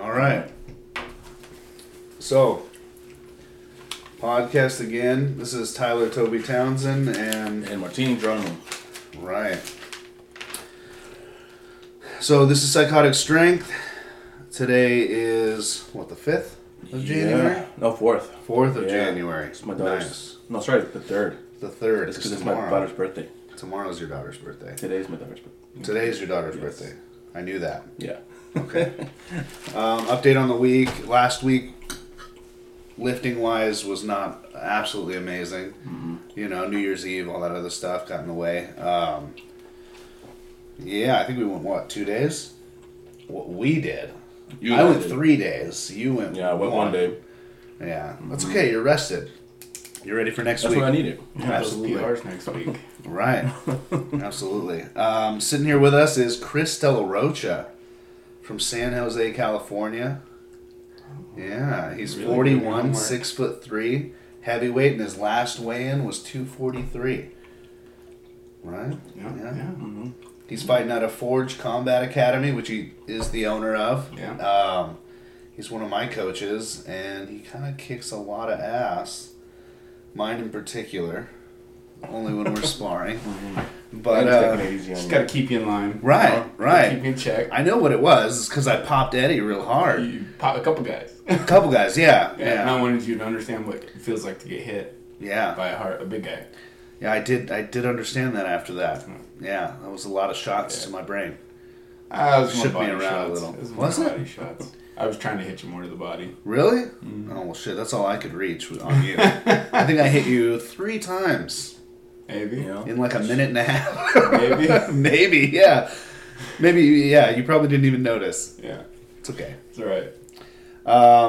All right. So, podcast again. This is Tyler Toby Townsend and Martine Drummond. Right. So this is Psychotic Strength. Today is what, the 5th of January? Yeah. No, 4th. 4th of January. It's my daughter's. Nice. No, sorry, the 3rd. The 3rd. It's because it's my daughter's birthday. Tomorrow's your daughter's birthday. Today's my daughter's birthday. Today's your daughter's birthday. I knew that. Yeah. Okay. Update on the week. Last week, lifting-wise, was not absolutely amazing. Mm-hmm. You know, New Year's Eve, all that other stuff got in the way. Yeah, I think we went, 2 days? We did. I went 3 days. You went 1 day. Yeah, I went 1 day. Yeah. That's okay. You're rested. You're ready for next week. That's what I needed. Yeah, absolutely. PRs next week. Right. Absolutely. Sitting here with us is Chris Del Rocha from San Jose, California. Yeah, he's really 41, 6'3", heavyweight, and his last weigh-in was 243. Right? Yeah. Mm-hmm. He's fighting out of Forge Combat Academy, which he is the owner of. Yeah. He's one of my coaches, and he kind of kicks a lot of ass. Mine in particular, only when we're sparring. But just got to keep you in line. Right, right. Keep you in check. I know what it was because I popped Eddie real hard. You popped a couple guys. Yeah. And I wanted you to understand what it feels like to get hit. Yeah. By a big guy. Yeah, I did understand that after that. Yeah, that was a lot of shots to my brain. I was shook me around shots. A little. Was it? Shots. I was trying to hit you more to the body. Really? Mm-hmm. Oh, well, shit. That's all I could reach on you. I think I hit you 3 times. Maybe. In like a minute and a half. Maybe. Maybe, yeah. You probably didn't even notice. Yeah. It's okay. It's all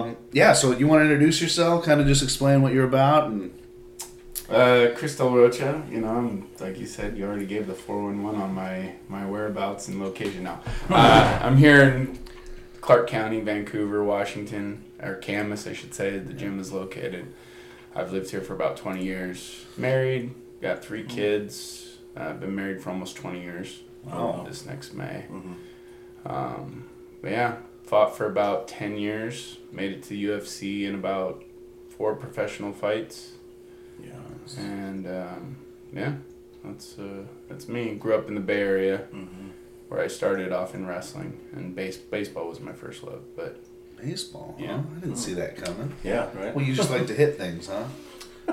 right. So you want to introduce yourself? Kind of just explain what you're about? And Chris Del Rocha, I'm, like you said, you already gave the 411 on my whereabouts and location now. I'm here in Clark County, Vancouver, Washington, or Camas, I should say. The gym is located. I've lived here for about 20 years. Married, got 3 kids. I've been married for almost 20 years. Wow. This next May. Mm-hmm. Fought for about 10 years. Made it to the UFC in about 4 professional fights. Yeah. And that's me. Grew up in the Bay Area. Mm-hmm. Where I started off in wrestling, and baseball was my first love. But baseball, huh? Yeah. I didn't see that coming. Yeah, right. Well, you just like to hit things, huh?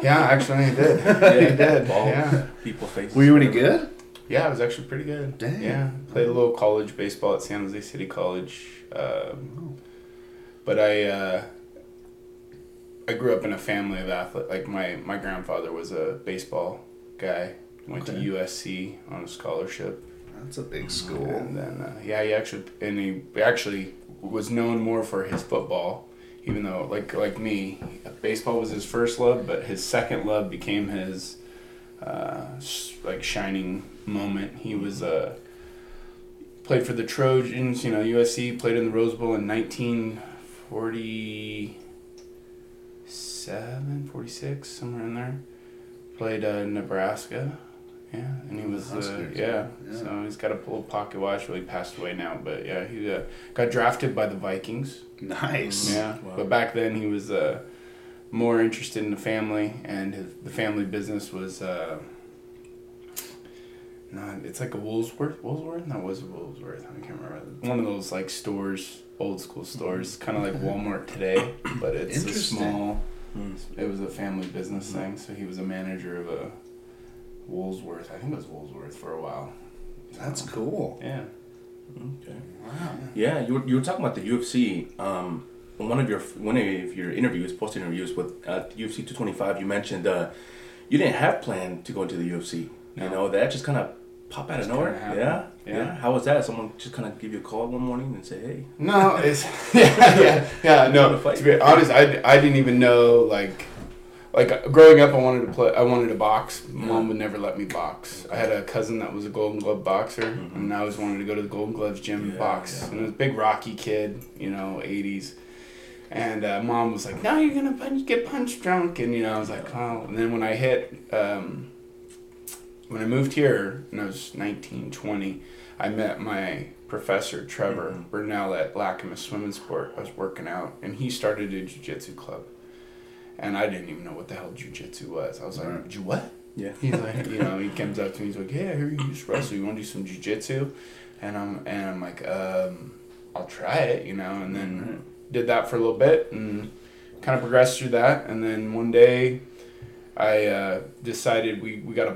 Yeah, actually, I did. Yeah, I did. Ball, yeah. People faces. Were you any good? Yeah, I was actually pretty good. Dang. Yeah, played a little college baseball at San Jose City College. But I grew up in a family of athletes. Like my grandfather was a baseball guy. Went to USC on a scholarship. That's a big school. And then, he actually was known more for his football, even though, like me, baseball was his first love, but his second love became his, shining moment. He was, played for the Trojans, USC, played in the Rose Bowl in 1947, 46, somewhere in there. Played Nebraska. Yeah, and he was, Huskers, so he's got a little pocket watch. Well, he passed away now, but yeah, he got drafted by the Vikings. Nice. Yeah, wow. But back then he was more interested in the family, and the family business was, it's like a Woolworth? No, it was a Woolworth, I can't remember. One of those like stores, old school stores, kind of like Walmart today, but it's a small, it was a family business thing, so he was a manager of a Woolworth. I think it was Woolworth for a while. That's cool. Yeah. Okay. Wow. Yeah, you were talking about the UFC. One of your interviews, posted interviews with UFC 225, you mentioned you didn't have planned to go into the UFC. No. That just kind of popped out of nowhere. Yeah. How was that? Someone just kind of give you a call one morning and say, "Hey." No, it's no. To be honest, I didn't even know Like, growing up, I wanted to box. Mom would never let me box. I had a cousin that was a Golden Glove boxer, mm-hmm. and I always wanted to go to the Golden Gloves gym and box. Yeah. And I was a big Rocky kid, 80s. And Mom was like, "No, you're going to get punch drunk." And, I was like, oh. And then when I when I moved here, when I was 19, 20, I met my professor, Trevor Burnell at Lac-A-Ma Swimming Sport. I was working out, and he started a jiu-jitsu club. And I didn't even know what the hell jiu-jitsu was. I was like, what? Yeah. He's like, you know, he comes up to me, he's like, hey, I hear you use wrestle. You want to do some jiu-jitsu? And I'm like, I'll try it, you know. And then did that for a little bit and kind of progressed through that. And then one day I decided we got a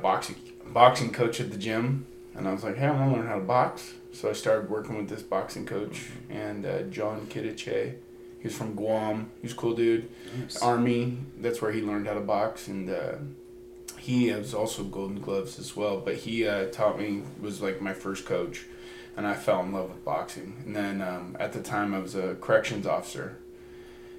boxing coach at the gym. And I was like, hey, I want to learn how to box. So I started working with this boxing coach and John Kidiche. He was from Guam. He was a cool dude. Nice. Army, that's where he learned how to box. And he was also Golden Gloves as well. But he taught me, was like my first coach. And I fell in love with boxing. And then at the time I was a corrections officer.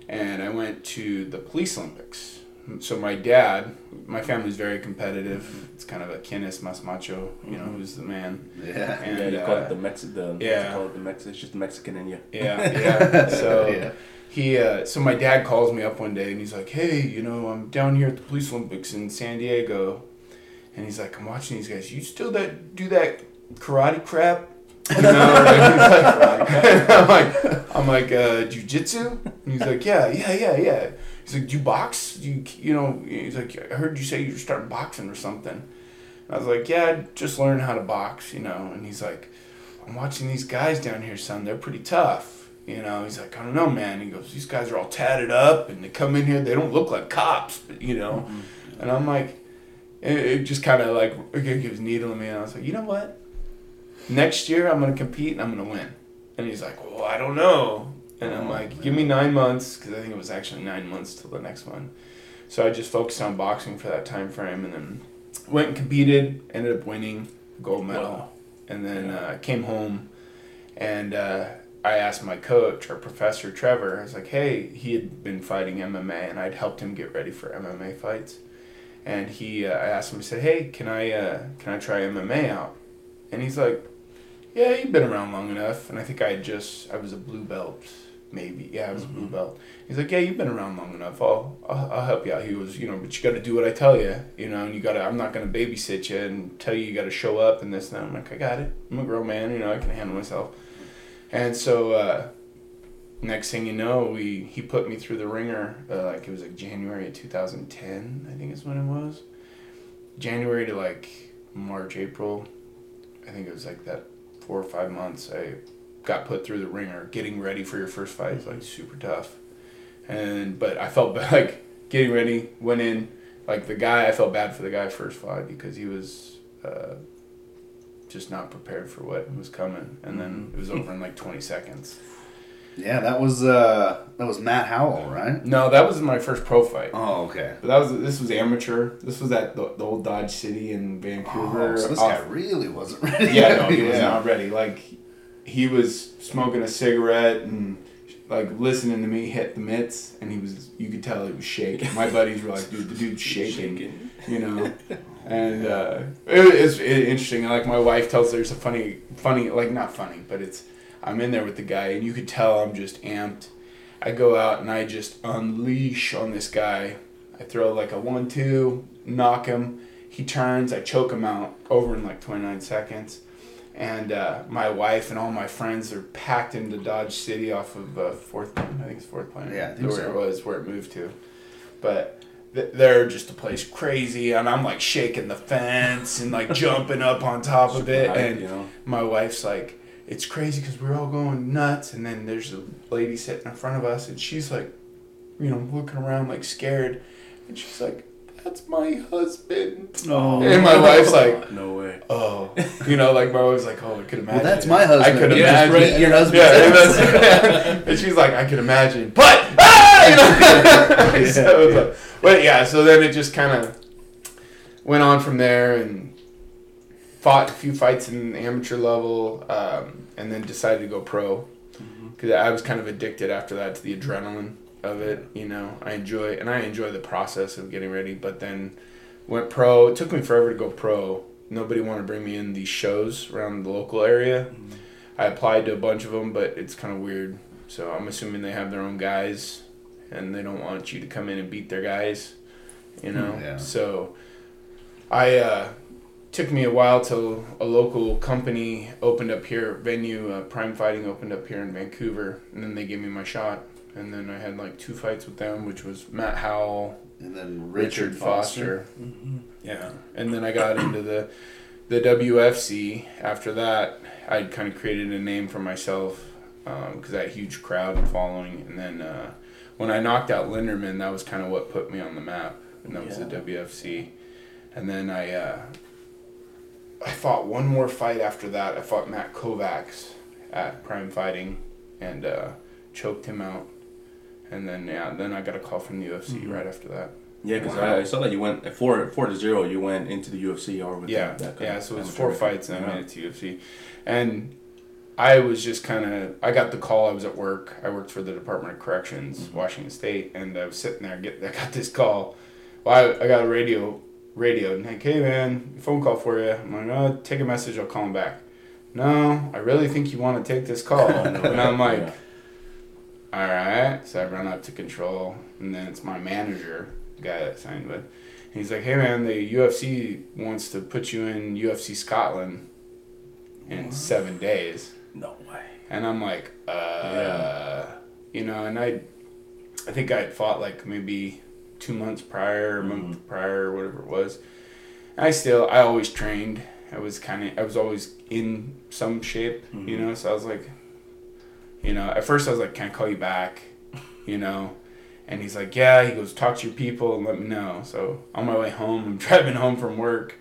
And I went to the Police Olympics. So my dad, my family's very competitive. It's kind of a Quienes Mas Macho, you know, who's the man. Yeah, and you call it the Mexican. Yeah, call it the Mexican. It's just Mexican in you. Yeah. So he, so my dad calls me up one day and he's like, "Hey, you know, I'm down here at the Police Olympics in San Diego," and he's like, "I'm watching these guys. You still do that karate crap?" You know, like, I'm like, jiu-jitsu? And he's like, yeah. He's like, do you box? Do you know, he's like, I heard you say you were starting boxing or something. And I was like, yeah, I just learned how to box, you know. And he's like, I'm watching these guys down here, son. They're pretty tough, you know. He's like, I don't know, man. He goes, these guys are all tatted up, and they come in here. They don't look like cops, but, you know. And I'm like, it just kind of like, it was needling me. And I was like, you know what? Next year I'm going to compete and I'm going to win. And he's like, well, I don't know. And I'm like, give me 9 months, because I think it was actually 9 months till the next one. So I just focused on boxing for that time frame, and then went and competed, ended up winning a gold medal. Wow. And then I came home, and I asked my coach, our professor, Trevor, I was like, hey, he had been fighting MMA, and I'd helped him get ready for MMA fights. And he, I asked him, I said, hey, can I try MMA out? And he's like, yeah, you've been around long enough. And I think I was a blue belt, maybe. Yeah, I was a blue belt. He's like, yeah, you've been around long enough. I'll help you out. He goes, you know, but you got to do what I tell you, you know, and you got to, I'm not going to babysit you and tell you got to show up and this and that. I'm like, I got it. I'm a grown man, you know, I can handle myself. And so next thing you know, he put me through the ringer, like it was like January of 2010, I think is when it was. January to like March, April, I think it was like that. 4 or 5 months, I got put through the ringer. Getting ready for your first fight is like super tough, but I felt bad, like getting ready, went in, like the guy. I felt bad for the guy first fight because he was just not prepared for what was coming, and then it was over in like 20 seconds. Yeah, that was Matt Howell, right? No, that was my first pro fight. Oh, okay. But this was amateur. This was at the old Dodge City in Vancouver. Oh, so this guy really wasn't ready. Yeah, no, he was not ready. Like, he was smoking a cigarette and like listening to me hit the mitts, and you could tell he was shaking. My buddies were like, dude, the dude's shaking. You know. And it's interesting. Like, my wife tells, there's a funny, like, not funny, but it's. I'm in there with the guy, and you could tell I'm just amped. I go out, and I just unleash on this guy. I throw, like, a 1-2, knock him. He turns. I choke him out over in, like, 29 seconds. And my wife and all my friends are packed into Dodge City off of 4th Planet. I think it's 4th Planet. Yeah, I think where it was, where it moved to. But they're just a place crazy, and I'm, like, shaking the fence and, like, jumping up on top of it. And you know, my wife's like, it's crazy because we're all going nuts, and then there's a lady sitting in front of us, and she's like, you know, looking around like scared, and she's like, that's my husband. No. And my wife's like, no way. Oh. You know, like, my wife's like, oh, I could imagine. Well, that's my husband. I could imagine. Your husband. Yeah. And she's like, I could imagine. But, you know. So then it just kind of went on from there, and fought a few fights in the amateur level, and then decided to go pro, because I was kind of addicted after that to the adrenaline of it, you know. I enjoy the process of getting ready, but then went pro. It took me forever to go pro. Nobody wanted to bring me in these shows around the local area. I applied to a bunch of them, but it's kind of weird. So I'm assuming they have their own guys, and they don't want you to come in and beat their guys, you know. So I took me a while till a local company opened up here, venue, Prime Fighting opened up here in Vancouver, and then they gave me my shot. And then I had like 2 fights with them, which was Matt Howell and then Richard Foster. Mm-hmm. Yeah. And then I got into the WFC. After that, I'd kind of created a name for myself because I had a huge crowd and following. And then when I knocked out Linderman, that was kind of what put me on the map, and that was the WFC. And then I fought one more fight after that. I fought Matt Kovacs at Prime Fighting and choked him out. And then, then I got a call from the UFC right after that. Yeah, because I saw that you went 4-0. You went into the UFC or with so it was 4 fights and I made it to UFC. And I was just kind of, I got the call. I was at work. I worked for the Department of Corrections, Washington State, and I was sitting there. I got this call. Well, I got a radio, and like, hey man, phone call for you. I'm like, no, take a message. I'll call him back. No, I really think you want to take this call. And I'm like, all right. So I run up to control, and then it's my manager, the guy that signed with. He's like, hey man, the UFC wants to put you in UFC Scotland in 7 days. No way. And I'm like, and I think I had fought like maybe 2 months prior, a month prior, whatever it was. And I always trained. I was always in some shape, so I was like, at first I was like, can I call you back, And he's like, yeah, he goes, talk to your people and let me know. So on my way home, I'm driving home from work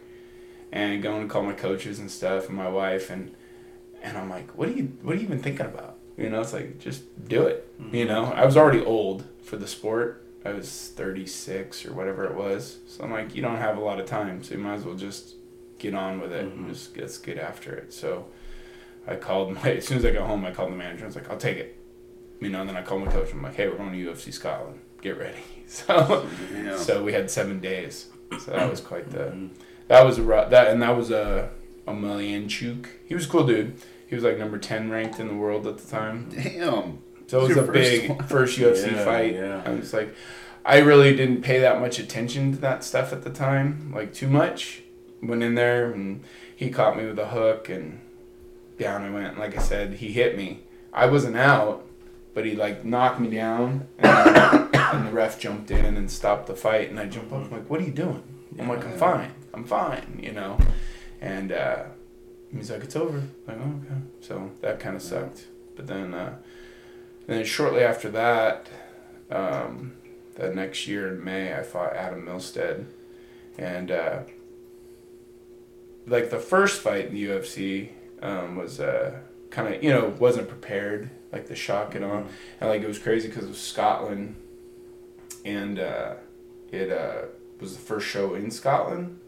and going to call my coaches and stuff and my wife. And I'm like, what are you even thinking about? It's like, just do it. I was already old for the sport. I was 36 or whatever it was. So I'm like, you don't have a lot of time, so you might as well just get on with it and just let's get after it. So as soon as I got home, I called the manager. I was like, I'll take it. And then I called my coach. I'm like, hey, we're going to UFC Scotland. Get ready. So so we had 7 days. So that was quite the... that was Emelianenko. He was a cool dude. He was like number 10 ranked in the world at the time. Damn. So it was first UFC fight. Yeah. I was like, I really didn't pay that much attention to that stuff at the time, like too much. Went in there and he caught me with a hook and down I went. Like I said, he hit me. I wasn't out, but he like knocked me down and the ref jumped in and stopped the fight. And I jump up, I'm like, what are you doing? I'm like, I'm fine, And he's like, it's over. I'm like, oh, okay. So that kind of sucked. But then... And then shortly after that, the next year in May, I fought Adam Milstead. And, the first fight in the UFC was kind of, wasn't prepared, like the shock and all. And, it was crazy because it was Scotland. And it was the first show in Scotland.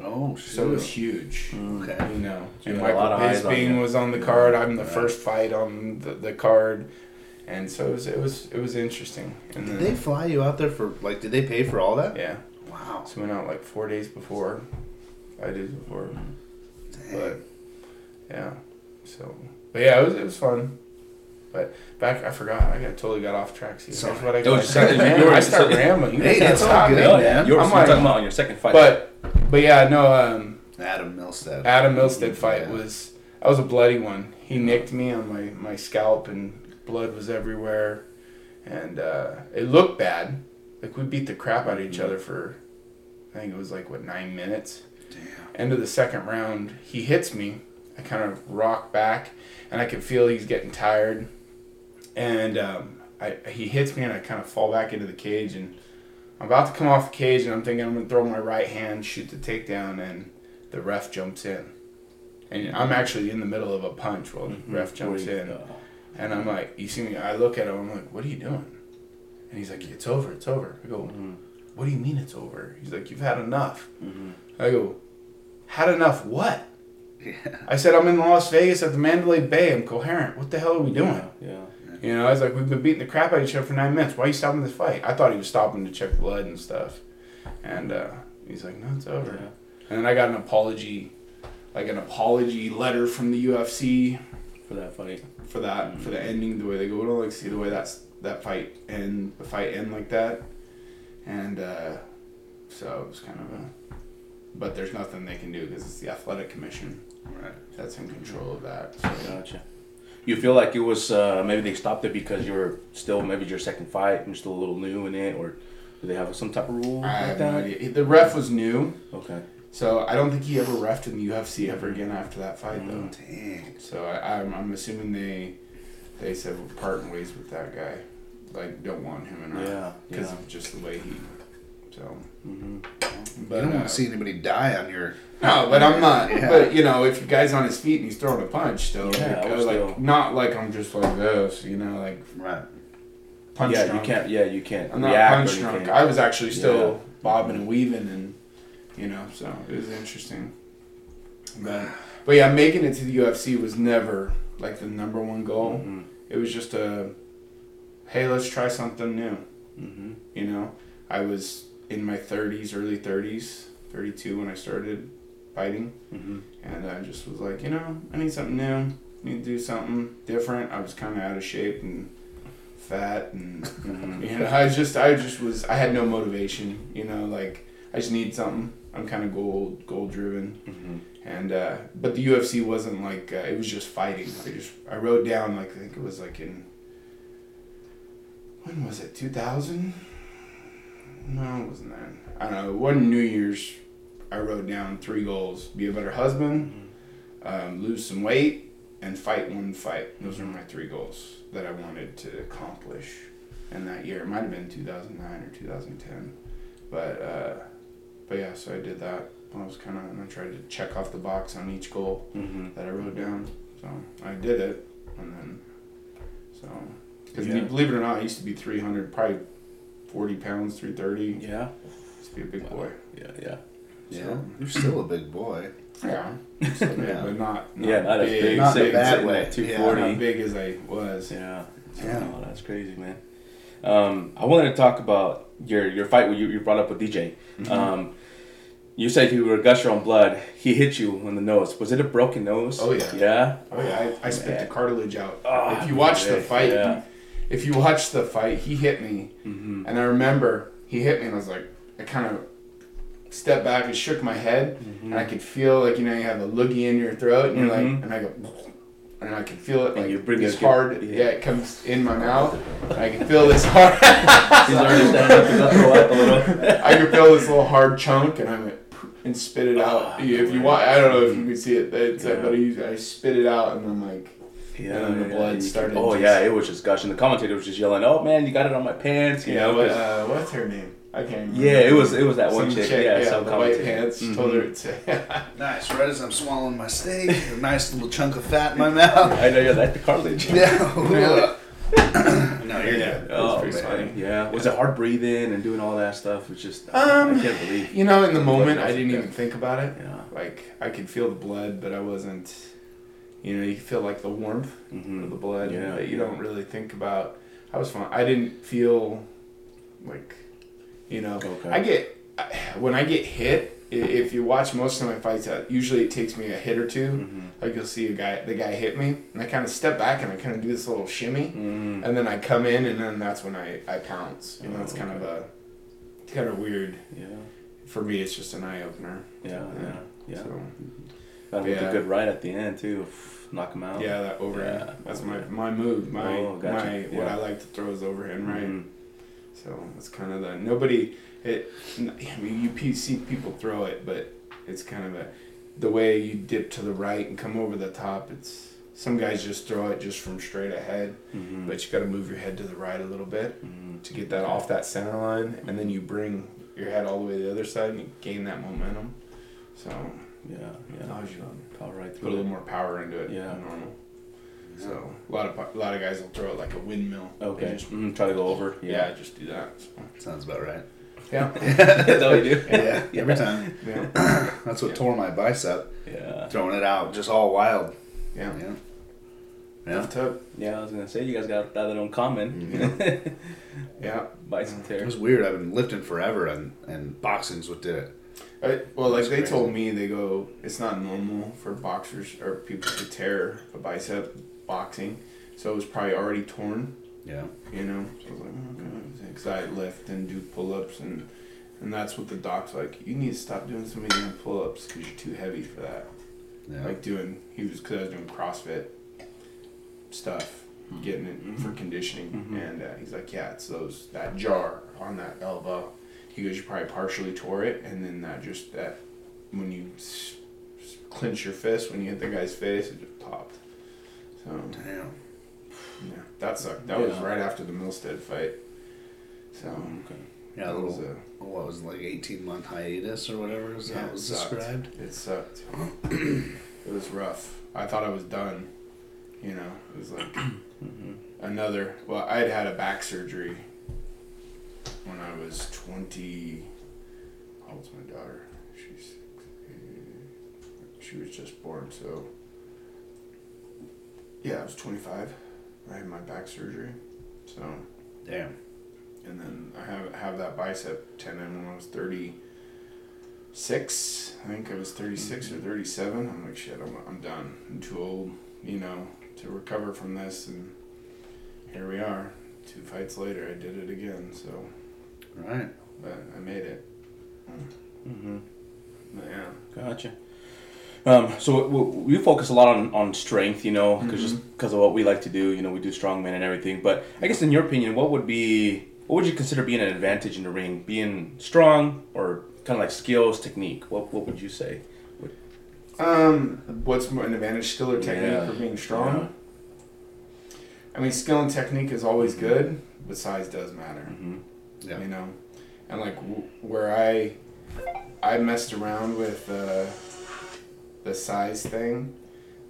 Oh, shit. So it was huge. Okay. And Michael Bisping was on the card. I'm the first fight on the card. And so it was interesting. And did they fly you out there for did they pay for all that? Yeah. Wow. So we went out 4 days before, 5 days before. Dang. But it was fun. But back, I forgot. I totally got off track. See, so that's what I got. I start rambling. Hey, that's all good, man. You were talking about your second fight. But Adam Milstead fight was that was a bloody one. He nicked me on my scalp and. Blood was everywhere, and it looked bad. We beat the crap out of each other for, I think it was 9 minutes. Damn. End of the second round, he hits me. I kind of rock back, and I can feel he's getting tired. And he hits me, and I kind of fall back into the cage. And I'm about to come off the cage, and I'm thinking I'm going to throw my right hand, shoot the takedown, and the ref jumps in. And I'm actually in the middle of a punch while the ref jumps in. And I'm like, you see me, I look at him, I'm like, what are you doing? And he's like, it's over. I go, what do you mean it's over? He's like, you've had enough. I go, had enough what? Yeah. I said, I'm in Las Vegas at the Mandalay Bay. I'm coherent. What the hell are we doing? Yeah. I was like, we've been beating the crap out of each other for 9 minutes. Why are you stopping this fight? I thought he was stopping to check blood and stuff. And he's like, no, it's over. Yeah. And then I got an apology, letter from the UFC. For that fight. For the ending, the way they go, we don't see the way the fight end like that. And so it was kind of but there's nothing they can do because it's the athletic commission. Right. That's in control of that. So. Gotcha. You feel like it was maybe they stopped it because you were still maybe your second fight and you're still a little new in it, or do they have some type of rule? I have no idea. The ref was new. Okay. So I don't think he ever refed in the UFC ever again after that fight though. Dang. So I'm assuming they said we're parting ways with that guy. Like don't want him in our because of just the way he. So. Mm-hmm. But, you don't want to see anybody die on your... No, but I'm not. Yeah. But, you know, if your guy's on his feet and he's throwing a punch still, like, not like I'm just like this, you know, like... Right. Punch drunk. You can't. I'm not punch drunk. I was actually still bobbing and weaving and, you know, so it was interesting. But yeah, making it to the UFC was never, like, the number one goal. Mm-hmm. It was just a, hey, let's try something new. Mm-hmm. You know? I was... in my 30s, early 30s, 32 when I started fighting. Mm-hmm. And I just was like, you know, I need something new. I need to do something different. I was kind of out of shape and fat. And you know, I just was, I had no motivation. You know, like, I just need something. I'm kind of goal driven. Mm-hmm. And, but the UFC wasn't like, it was just fighting. I wrote down, like, I think it was like in, when was it, 2000? No, it wasn't that. I don't know. One New Year's, I wrote down 3 goals. Be a better husband, lose some weight, and fight one fight. Those were my 3 goals that I wanted to accomplish in that year. It might have been 2009 or 2010. But yeah, so I did that. I was kind of, and I tried to check off the box on each goal that I wrote down. So I did it. And then, so, because believe it or not, I used to be 300, probably 40 pounds, 330. Yeah. Just be a big boy. Yeah. So. You're still a big boy. Yeah. Still big, but not as big. Not in a bad way. 240. Not big as I was. Yeah. So, oh, that's crazy, man. I wanted to talk about your fight where you brought up with DJ. Mm-hmm. You said you were a gusher on blood. He hit you on the nose. Was it a broken nose? Oh, yeah. Yeah? Oh, yeah. I spit the cartilage out. Oh, if you watch the fight... Yeah. If you watch the fight, he hit me, and I remember he hit me, and I was like, I kind of stepped back and shook my head, and I could feel like, you know, you have a loogie in your throat, and you're like, and I go, and I could feel it, like, it's hard, it comes in my mouth, and I can feel this hard, I can feel this little hard chunk, and I went, and spit it out, if you want, I don't know if you can see it, but I spit it out, and I'm like, and then the blood started. Oh, yeah, it was just gushing. The commentator was just yelling, "Oh man, you got it on my pants!" You know, what's her name? I can't remember. Yeah, it was that one chick. Some the white pants. Mm-hmm. Told her to. Nice. Right as I'm swallowing my steak, a nice little chunk of fat in my mouth. I know you like the cartilage. Yeah. Really? No, you're good. Oh, it was pretty funny. Yeah. Was it hard breathing and doing all that stuff? It's just I can't believe. You know, in the moment, I didn't even think about it. Yeah. Like I could feel the blood, but I wasn't. You know, you feel like the warmth of the blood, but you don't really think about. I was fine. I didn't feel like, you know, when I get hit. If you watch most of my fights, usually it takes me a hit or two. Mm-hmm. Like you'll see the guy hit me, and I kind of step back and I kind of do this little shimmy, and then I come in, and then that's when I pounce. You know, it's kind of weird. Yeah. For me, it's just an eye opener. Yeah. So. Got him with a good right at the end, too. Knock him out. Yeah, that overhand. Yeah. That's my move. What I like to throw is overhand, right? Mm-hmm. So that's kind of the... I mean, you see people throw it, but it's kind of the way you dip to the right and come over the top, it's... Some guys just throw it just from straight ahead, but you got to move your head to the right a little bit to get that off that center line, and then you bring your head all the way to the other side and you gain that momentum. So... Put a little more power into it than normal. Yeah. So a lot of guys will throw it like a windmill. Okay. Just try to go over. Yeah, just do that. So. Sounds about right. Yeah. That's all you do. Yeah. Every time. Yeah. That's what tore my bicep. Yeah. Throwing it out, just all wild. Yeah. Yeah. Yeah, I was gonna say you guys got that in common. Yeah. Bicep tear. It was weird. I've been lifting forever, and boxing's what did it. Well, like they told me, they go, it's not normal for boxers or people to tear a bicep boxing, so it was probably already torn. Yeah. You know, so I was like, okay, because I lift and do pull ups and And that's what the doc's like, you need to stop doing so many pull-ups because you're too heavy for that. Yeah. Like because I was doing CrossFit stuff, getting it for conditioning. Mm-hmm. And he's like, yeah, it's that jar on that elbow. He goes, you probably partially tore it. And then that when you clench your fist, when you hit the guy's face, it just popped. So damn. Yeah, that sucked. That was right after the Milstead fight. So okay. Yeah, that was like 18-month hiatus or whatever is that was described? It sucked. It was rough. I thought I was done. You know, it was like I had had a back surgery when I was 20. How old's my daughter? She's 6. She was just born, so yeah, I was 25. I had my back surgery, so damn. And then I have that bicep tendon when I was 36. I think I was 36 or 37. I'm like, shit, I'm done. I'm too old, you know, to recover from this. And here we are, 2 fights later. I did it again. So right, but I made it. Mm-hmm. But yeah, gotcha. So we focus a lot on strength, you know, because of what we like to do. You know, we do strongman and everything. But I guess in your opinion, what would you consider being an advantage in the ring? Being strong or kind of like skills, technique? What would you say? What's more an advantage, skill or technique for being strong? Yeah. I mean, skill and technique is always good, but size does matter. Mm-hmm. Yeah. You know, and like where I messed around with. The size thing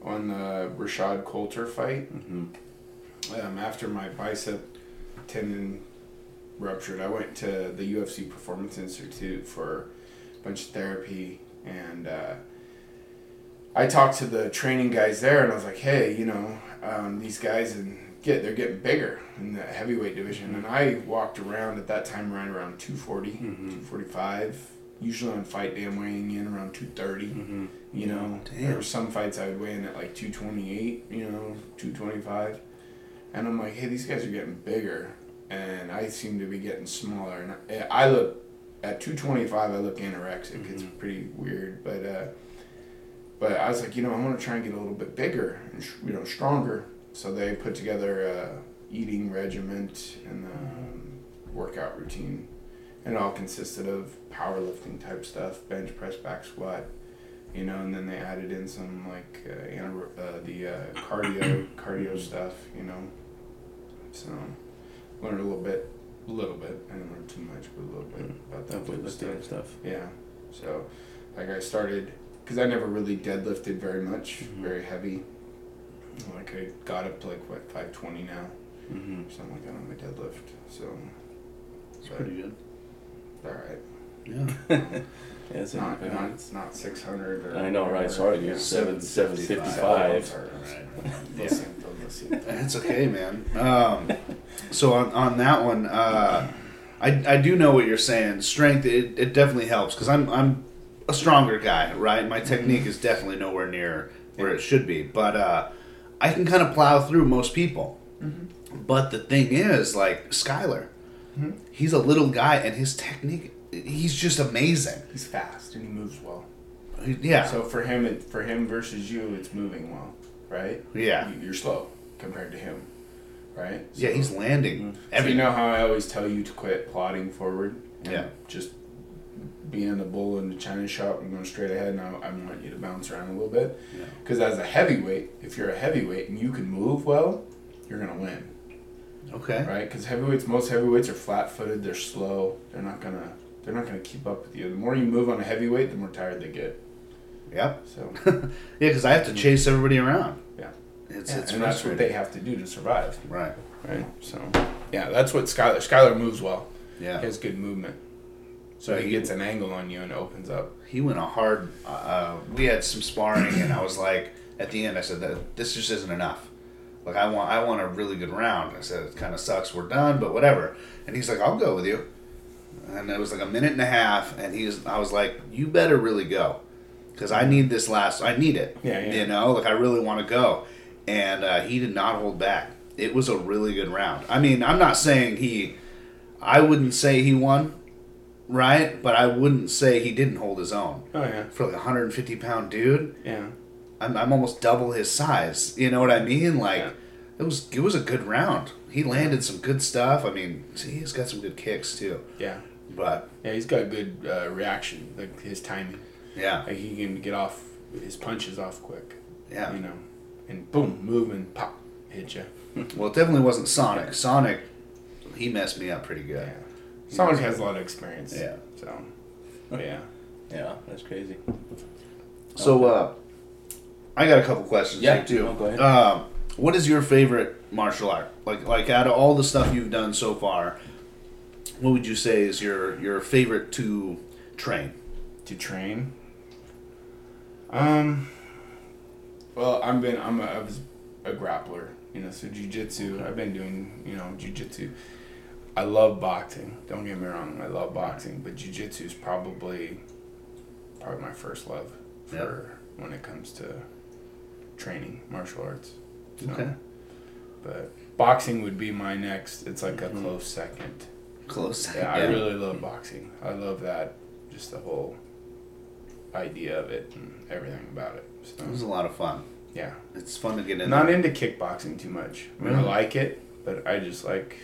on the Rashad Coulter fight. Mm-hmm. After my bicep tendon ruptured, I went to the UFC Performance Institute for a bunch of therapy, and I talked to the training guys there, and I was like, hey, you know, these guys they're getting bigger in the heavyweight division, and I walked around at that time right around 240, 245. Usually on fight day, I'm weighing in around 230. Mm-hmm. You know, there were some fights I would weigh in at like 228, you know, 225. And I'm like, hey, these guys are getting bigger. And I seem to be getting smaller. And I look, at 225, I look anorexic. It's pretty weird. But I was like, you know, I want to try and get a little bit bigger and, you know, stronger. So they put together an eating regiment and workout routine. And it all consisted of powerlifting type stuff, bench press, back squat, you know, and then they added in some like cardio stuff, you know. So learned a little bit. I didn't learn too much, but a little bit about that weightlifting stuff. Yeah. So like I started because I never really deadlifted very much, very heavy. Like I got up to like what 520 now, something like that on my deadlift. So it's pretty good. Alright. Yeah. It's not 600 or I know, right? Sorry, dude. 755. That's okay, man. So on that one, I do know what you're saying. Strength, it definitely helps because I'm a stronger guy, right? My technique is definitely nowhere near where it should be, but I can kind of plow through most people. Mm-hmm. But the thing is, like Skyler. Mm-hmm. He's a little guy, and his technique, he's just amazing. He's fast, and he moves well. Yeah. So for him versus you, it's moving well, right? Yeah. You're slow compared to him, right? So, yeah, he's landing. So you know how I always tell you to quit plodding forward? Yeah. Just being a bull in the china shop and going straight ahead, and I want you to bounce around a little bit. Because as a heavyweight, if you're a heavyweight and you can move well, you're going to win. Okay. Right, because most heavyweights are flat-footed. They're slow. They're not gonna keep up with you. The more you move on a heavyweight, the more tired they get. Yep. So. Yeah, because I have to chase everybody around. Yeah. It's and that's what they have to do to survive. Right. Right. So. Yeah, that's what Skyler moves well. Yeah. He has good movement. So he gets an angle on you and opens up. He went a hard. We had some sparring, and I was like, at the end, I said that this just isn't enough. Like, I want a really good round. I said, it kind of sucks. We're done, but whatever. And he's like, I'll go with you. And it was like a minute and a half. And I was like, you better really go. Because I need this last. I need it. Yeah. You know, like, I really want to go. And he did not hold back. It was a really good round. I mean, I wouldn't say he won. Right? But I wouldn't say he didn't hold his own. Oh, yeah. For like a 150-pound dude. Yeah. I'm almost double his size. You know what I mean? Like, yeah. It was a good round. He landed some good stuff. I mean, see, he's got some good kicks, too. Yeah. But... yeah, he's got good reaction. Like, his timing. Yeah. Like, he can get off... his punches off quick. Yeah. You know? And boom, move and pop, hit you. Well, it definitely wasn't Sonic. Sonic, he messed me up pretty good. Yeah. Sonic has a lot of experience. Yeah. So, but yeah. Yeah, that's crazy. So, I got a couple questions. Yeah, too. No, go ahead. What is your favorite martial art? Like out of all the stuff you've done so far, what would you say is your favorite to train? To train? Well, I was a grappler, you know, so jiu-jitsu, I've been doing, you know, jiu-jitsu. I love boxing, don't get me wrong, I love boxing, but jiu-jitsu is probably my first love for when it comes to training, martial arts. So, okay. But boxing would be my next, it's like a close second. Close second. Yeah, I really love boxing. I love that, just the whole idea of it and everything about it. So, it was a lot of fun. Yeah. It's fun to get into. Not into kickboxing too much. I mean, I like it, but I just like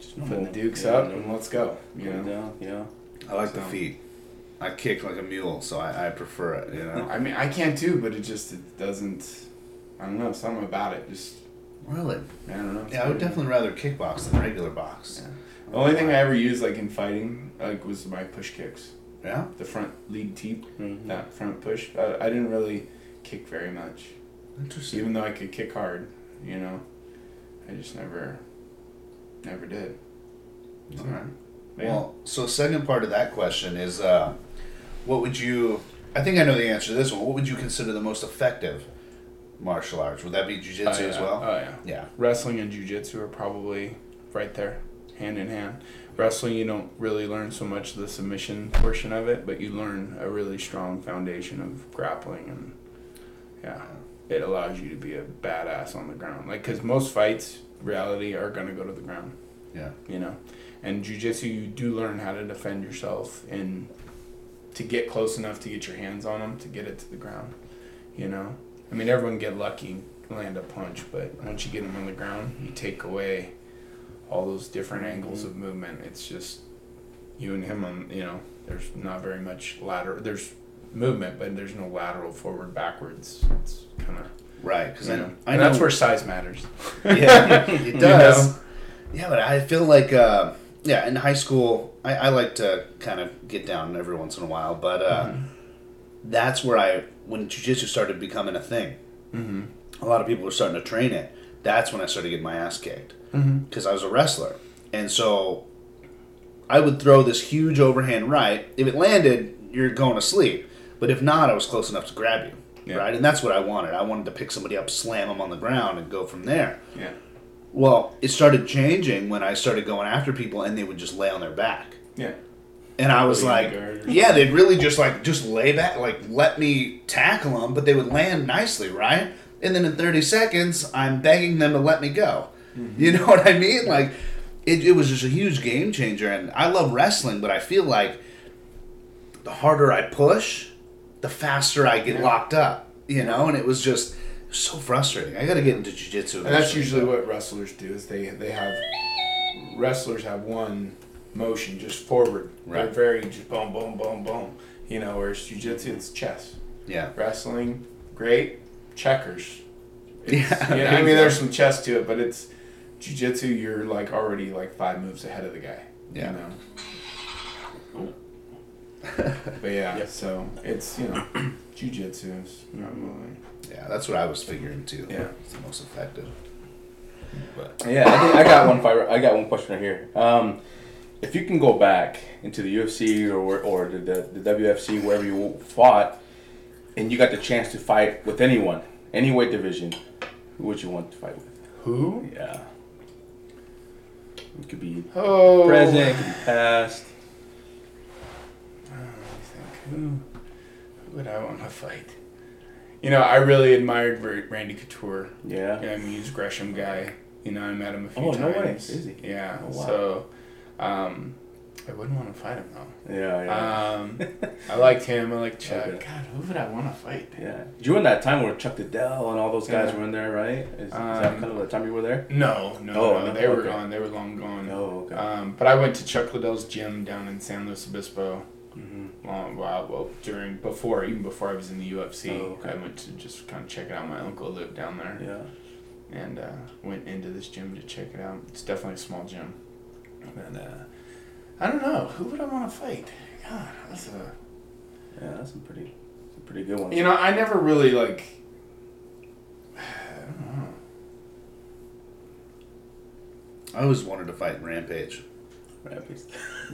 just putting the dukes up and let's go. You know? Down, yeah. I like the feet. I kick like a mule, so I prefer it, you know? I mean, I can too, but it doesn't... I don't know, something about it just... Really? I don't know. Yeah, I would definitely rather kickbox than regular box. Yeah. The only thing I ever used, like, in fighting, like, was my push kicks. Yeah? The front lead teep, that front push. I didn't really kick very much. Interesting. Even though I could kick hard, you know, I just never did. So, all right. Yeah. Well, so second part of that question is, what would you... I think I know the answer to this one. What would you consider the most effective martial arts? Would that be jiu-jitsu as well? Oh, yeah. Yeah. Wrestling and jiu-jitsu are probably right there, hand in hand. Wrestling, you don't really learn so much of the submission portion of it, but you learn a really strong foundation of grappling, and it allows you to be a badass on the ground. Like, because most fights, reality, are going to go to the ground. Yeah. You know? And jiu-jitsu, you do learn how to defend yourself and to get close enough to get your hands on them to get it to the ground, you know? I mean, everyone can get lucky and land a punch, but once you get them on the ground, you take away all those different angles of movement. It's just you and him on, you know, there's not very much lateral. There's movement, but there's no lateral forward, backwards. It's kind of... Right, because I know that's where size matters. Yeah, it does. You know? Yeah, but I feel like, in high school, I like to kind of get down every once in a while, but that's where when jiu-jitsu started becoming a thing, a lot of people were starting to train it. That's when I started getting my ass kicked because I was a wrestler. And so I would throw this huge overhand right. If it landed, you're going to sleep. But if not, I was close enough to grab you, right? And that's what I wanted. I wanted to pick somebody up, slam them on the ground, and go from there. Yeah. Well, it started changing when I started going after people, and they would just lay on their back. Yeah. And I was like, they'd really just lay back, like, let me tackle them, but they would land nicely, right? And then in 30 seconds, I'm begging them to let me go. You know what I mean? Like, it was just a huge game changer. And I love wrestling, but I feel like the harder I push, the faster I get locked up, you know? And it was just so frustrating. I got to get into jiu-jitsu. And that's usually what wrestlers do is wrestlers have one motion, just forward. Right. They're very just boom, boom, boom, boom. You know, whereas jiu-jitsu, it's chess. Yeah. Wrestling, great. Checkers. I mean, there's some chess to it, but it's jiu-jitsu, you're like already like 5 moves ahead of the guy. Yeah. You know? But so it's, you know, jiu-jitsu is probably... Yeah, that's what I was figuring too. Yeah. It's the most effective. But I got one question right here. If you can go back into the UFC or the WFC, wherever you fought, and you got the chance to fight with anyone, any weight division, who would you want to fight with? Who? Yeah. It could be present, it could be past. I don't know what you think. Who would I want to fight? You know, I really admired Randy Couture. Yeah. You know, I mean, he's a Gresham guy. You know, I met him a few times. Oh, no way. Is he? Yeah. Oh, wow. So, I wouldn't want to fight him, though. Yeah. I liked him. I liked Chuck. Okay. God, who would I want to fight? Yeah. During that time where Chuck Liddell and all those guys were in there, right? Is that kind of the time you were there? No. They were gone. They were long gone. Oh, okay. But I went to Chuck Liddell's gym down in San Luis Obispo. Mm-hmm. Even before I was in the UFC. Oh, okay. I went to just kind of check it out. My uncle lived down there. Yeah. And went into this gym to check it out. It's definitely a small gym. And, I don't know. Who would I want to fight? God, that's a pretty good one. You know, I never really, I don't know. I always wanted to fight Rampage.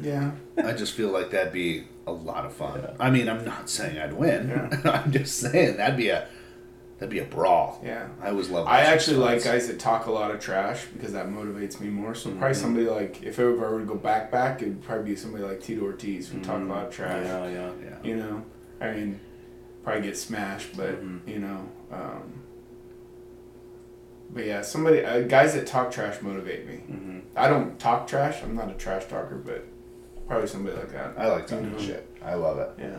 Yeah. I just feel like that'd be a lot of fun. Yeah. I mean, I'm not saying I'd win. Yeah. I'm just saying that'd be a brawl. Yeah. I always love that. I actually like guys that talk a lot of trash because that motivates me more. So probably somebody like, if I were to go back, it'd probably be somebody like Tito Ortiz who talked a lot of trash. Yeah. You know? I mean, probably get smashed, but, you know. But yeah, somebody, guys that talk trash motivate me. Mm-hmm. I don't talk trash. I'm not a trash talker, but probably somebody like that. I like talking shit. I love it. Yeah.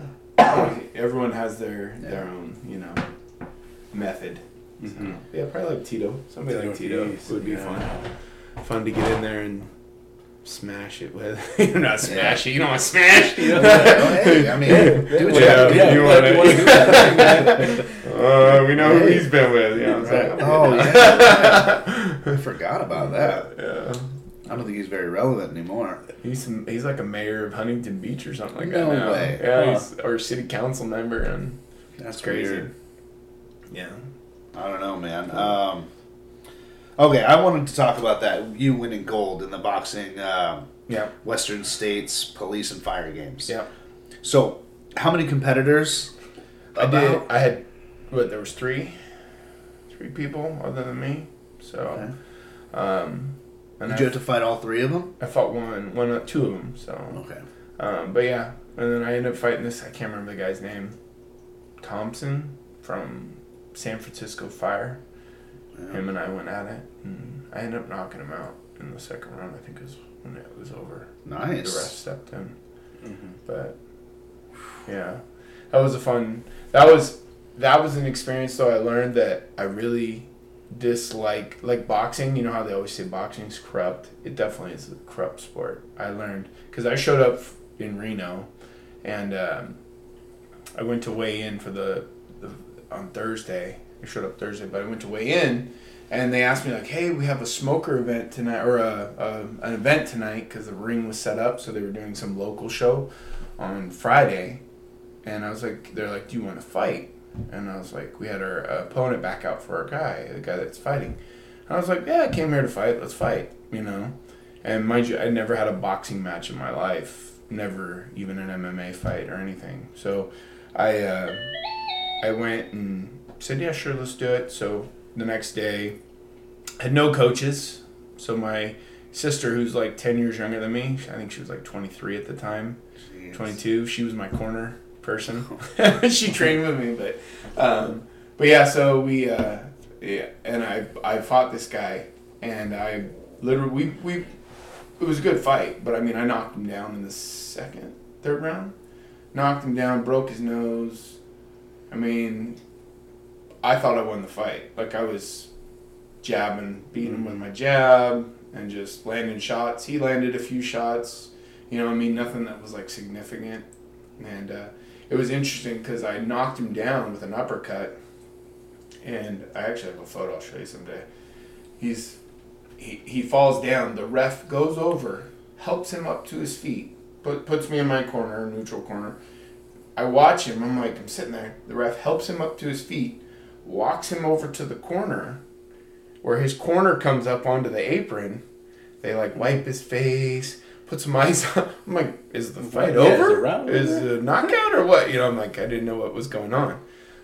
Everyone has their own, you know, method. Mm-hmm. So, yeah, probably like Tito. Tito would be fun. Fun to get in there and smash it with. You're not smash it. You don't want to smash. You know? Hey, I mean, do what you have to do. You want to do that. We know who he's been with. You know what I'm saying? Oh, yeah. I forgot about that. Yeah. I don't think he's very relevant anymore. He's like a mayor of Huntington Beach or something like that now. No way. Yeah, he's our city council member. And that's crazy. Weird. Yeah. I don't know, man. Okay, I wanted to talk about that. You winning gold in the boxing Western States police and fire games. Yeah. So, how many competitors? There was three people other than me. So, okay. Did you have to fight all three of them? I fought two of them. So okay. But yeah, and then I ended up fighting this. I can't remember the guy's name. Thompson from San Francisco Fire. Yeah. Him and I went at it, and I ended up knocking him out in the second round. I think is when it was over. Nice. The ref stepped in, but yeah, that was a fun. That was an experience. Though I learned that I really dislike boxing. You know how they always say boxing's corrupt. It definitely is a corrupt sport. I learned because I showed up in Reno, and I went to weigh in for on Thursday. I showed up Thursday, but I went to weigh in, and they asked me like, "Hey, we have a smoker event tonight, or an event tonight, because the ring was set up, so they were doing some local show on Friday." And I was like, "They're like, do you want to fight?" And I was like, "We had our opponent back out for our guy, the guy that's fighting." And I was like, "Yeah, I came here to fight. Let's fight," you know. And mind you, I never had a boxing match in my life, never even an MMA fight or anything. So, I went and said, yeah, sure, let's do it. So the next day, I had no coaches. So my sister, who's like 10 years younger than me, I think she was like 23 at the time, jeez. 22. She was my corner person. She trained with me, but yeah. So we and I fought this guy, and I literally it was a good fight, but I mean I knocked him down in the third round, broke his nose. I mean, I thought I won the fight. Like, I was jabbing, beating him with my jab, and just landing shots. He landed a few shots. You know what I mean? Nothing that was, significant. And it was interesting because I knocked him down with an uppercut. And I actually have a photo I'll show you someday. He falls down. The ref goes over, helps him up to his feet, puts me in my corner, neutral corner. I watch him. I'm sitting there. The ref helps him up to his feet, walks him over to the corner where his corner comes up onto the apron. They wipe his face, put some ice on. I'm like, is the fight over? Is the knockout or what? You know, I didn't know what was going on.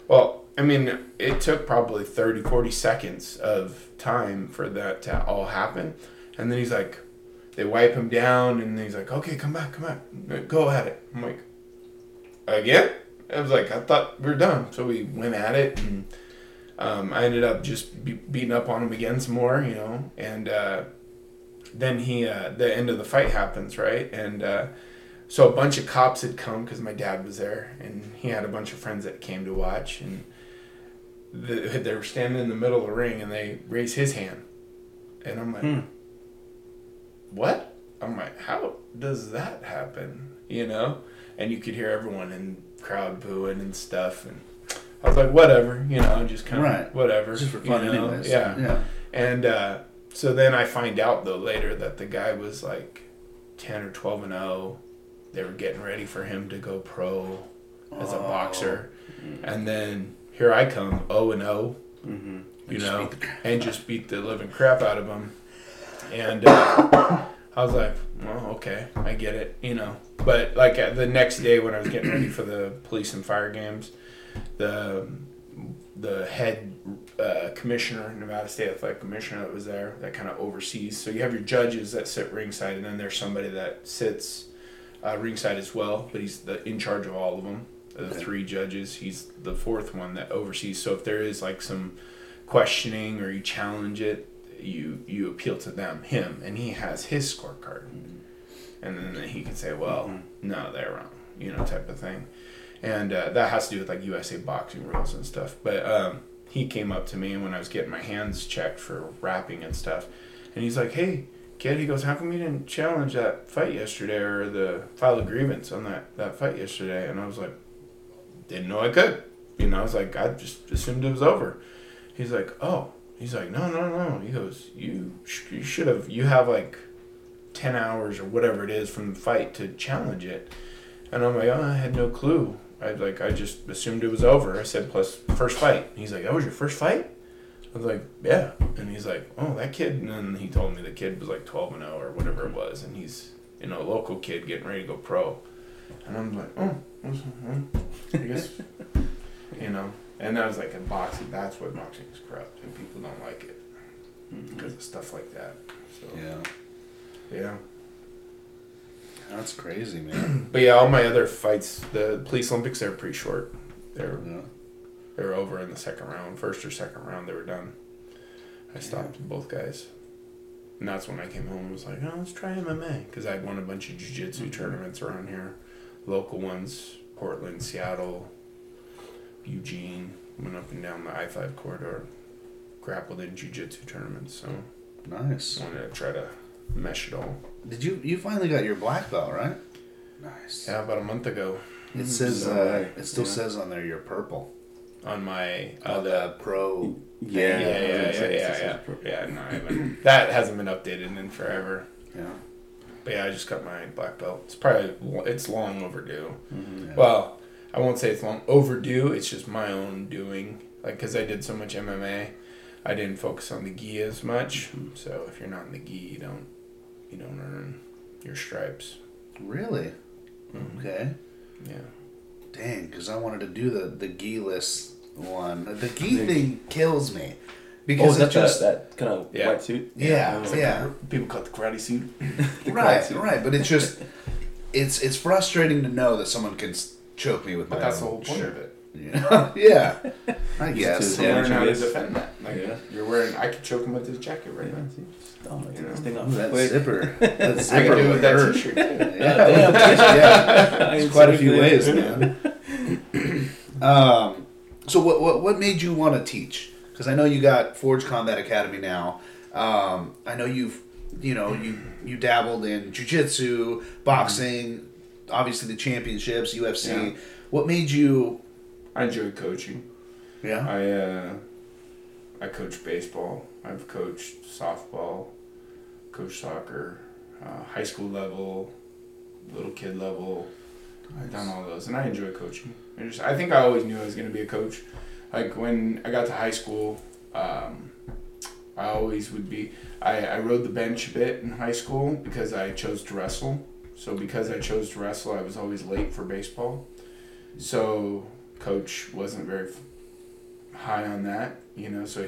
Well, I mean, it took probably 30, 40 seconds of time for that to all happen. And then he's like, they wipe him down and he's like, okay, come back, go at it. I'm like, again? I was like, I thought we were done. So we went at it and, I ended up just beating up on him again some more, you know, and then he, the end of the fight happens, right? And so a bunch of cops had come because my dad was there, and he had a bunch of friends that came to watch, and they were standing in the middle of the ring, and they raised his hand. And I'm like, what? I'm like, how does that happen? You know? And you could hear everyone in the crowd booing and stuff. And I was like, whatever, you know, just kind of whatever. Just for fun, you know? Anyways. Yeah. And so then I find out, though, later that the guy was like 10 or 12 and 0. They were getting ready for him to go pro as a boxer. Mm-hmm. And then here I come, 0 and 0. Mm-hmm. You know, and just beat the living crap out of him. And I was like, well, okay, I get it, you know. But, like, the next day when I was getting ready for the police and fire games, the head commissioner, Nevada State Athletic Commissioner that was there, that kind of oversees. So you have your judges that sit ringside, and then there's somebody that sits ringside as well, but he's in charge of all of them, the three judges. He's the fourth one that oversees. So if there is, like, some questioning or you challenge it, you appeal to him, and he has his scorecard, and then he can say, well, no, they're wrong, you know, type of thing. And that has to do with like USA boxing rules and stuff. But he came up to me when I was getting my hands checked for wrapping and stuff, and he's like, hey kid, he goes, how come you didn't challenge that fight yesterday, or the file a grievance on that fight yesterday? And I was like, didn't know I could, you know. I was like, I just assumed it was over. He's like, oh. He's like, no. He goes, you should have, you have like 10 hours or whatever it is from the fight to challenge it. And I'm like, oh, I had no clue. I just assumed it was over. I said, plus first fight. And he's like, that was your first fight? I was like, yeah. And he's like, oh, that kid. And then he told me the kid was like 12-0 or whatever it was. And he's, you know, a local kid getting ready to go pro. And I'm like, oh, I guess, you know. And I was like, in boxing, that's why boxing is corrupt, and people don't like it because of stuff like that. So, yeah. That's crazy, man. But yeah, all my other fights, the Police Olympics, they're pretty short. They're over in the second round, first or second round, they were done. I stopped both guys, and that's when I came home and was like, oh, let's try MMA, because I'd won a bunch of jiu-jitsu tournaments around here, local ones, Portland, Seattle, Eugene. Went up and down the I-5 corridor, grappled in jiu-jitsu tournaments. So nice. Wanted to try to mesh it all. Did you finally got your black belt, right? Nice. Yeah, about a month ago. It says it still says on there you're purple. On my the pro. Yeah. No, I haven't. That hasn't been updated in forever. Yeah. But yeah, I just got my black belt. It's long overdue. Mm-hmm, yeah. Well, I won't say it's long overdue. It's just my own doing. Like, because I did so much MMA, I didn't focus on the gi as much. So if you're not in the gi, you don't earn your stripes. Really? Mm-hmm. Okay. Yeah. Dang, because I wanted to do the gi-less one. The gi thing kills me. Because it's just that kind of white suit. Yeah. Like people call it the karate suit. Right. But it's just it's frustrating to know that someone can choke me with my. But that's the whole point of it. Yeah. Yeah. I guess. Yeah. Learn how to defend that. Like, you're wearing. I could choke him with this jacket right now. Oh my goodness. That zipper. That zipper. I could do with that t-shirt. Yeah. It's quite a few ways, man. So what made you want to teach? Because I know you got Forge Combat Academy now. I know you dabbled in jiu-jitsu, boxing. Mm-hmm. Obviously the championships, UFC. Yeah. What made you... I enjoyed coaching. Yeah. I coached baseball. I've coached softball, coached soccer, high school level, little kid level. Nice. I've done all those, and I enjoy coaching. I think I always knew I was going to be a coach. Like, when I got to high school, I always would be... I rode the bench a bit in high school because I chose to wrestle. So because I chose to wrestle, I was always late for baseball. So coach wasn't very high on that, you know, so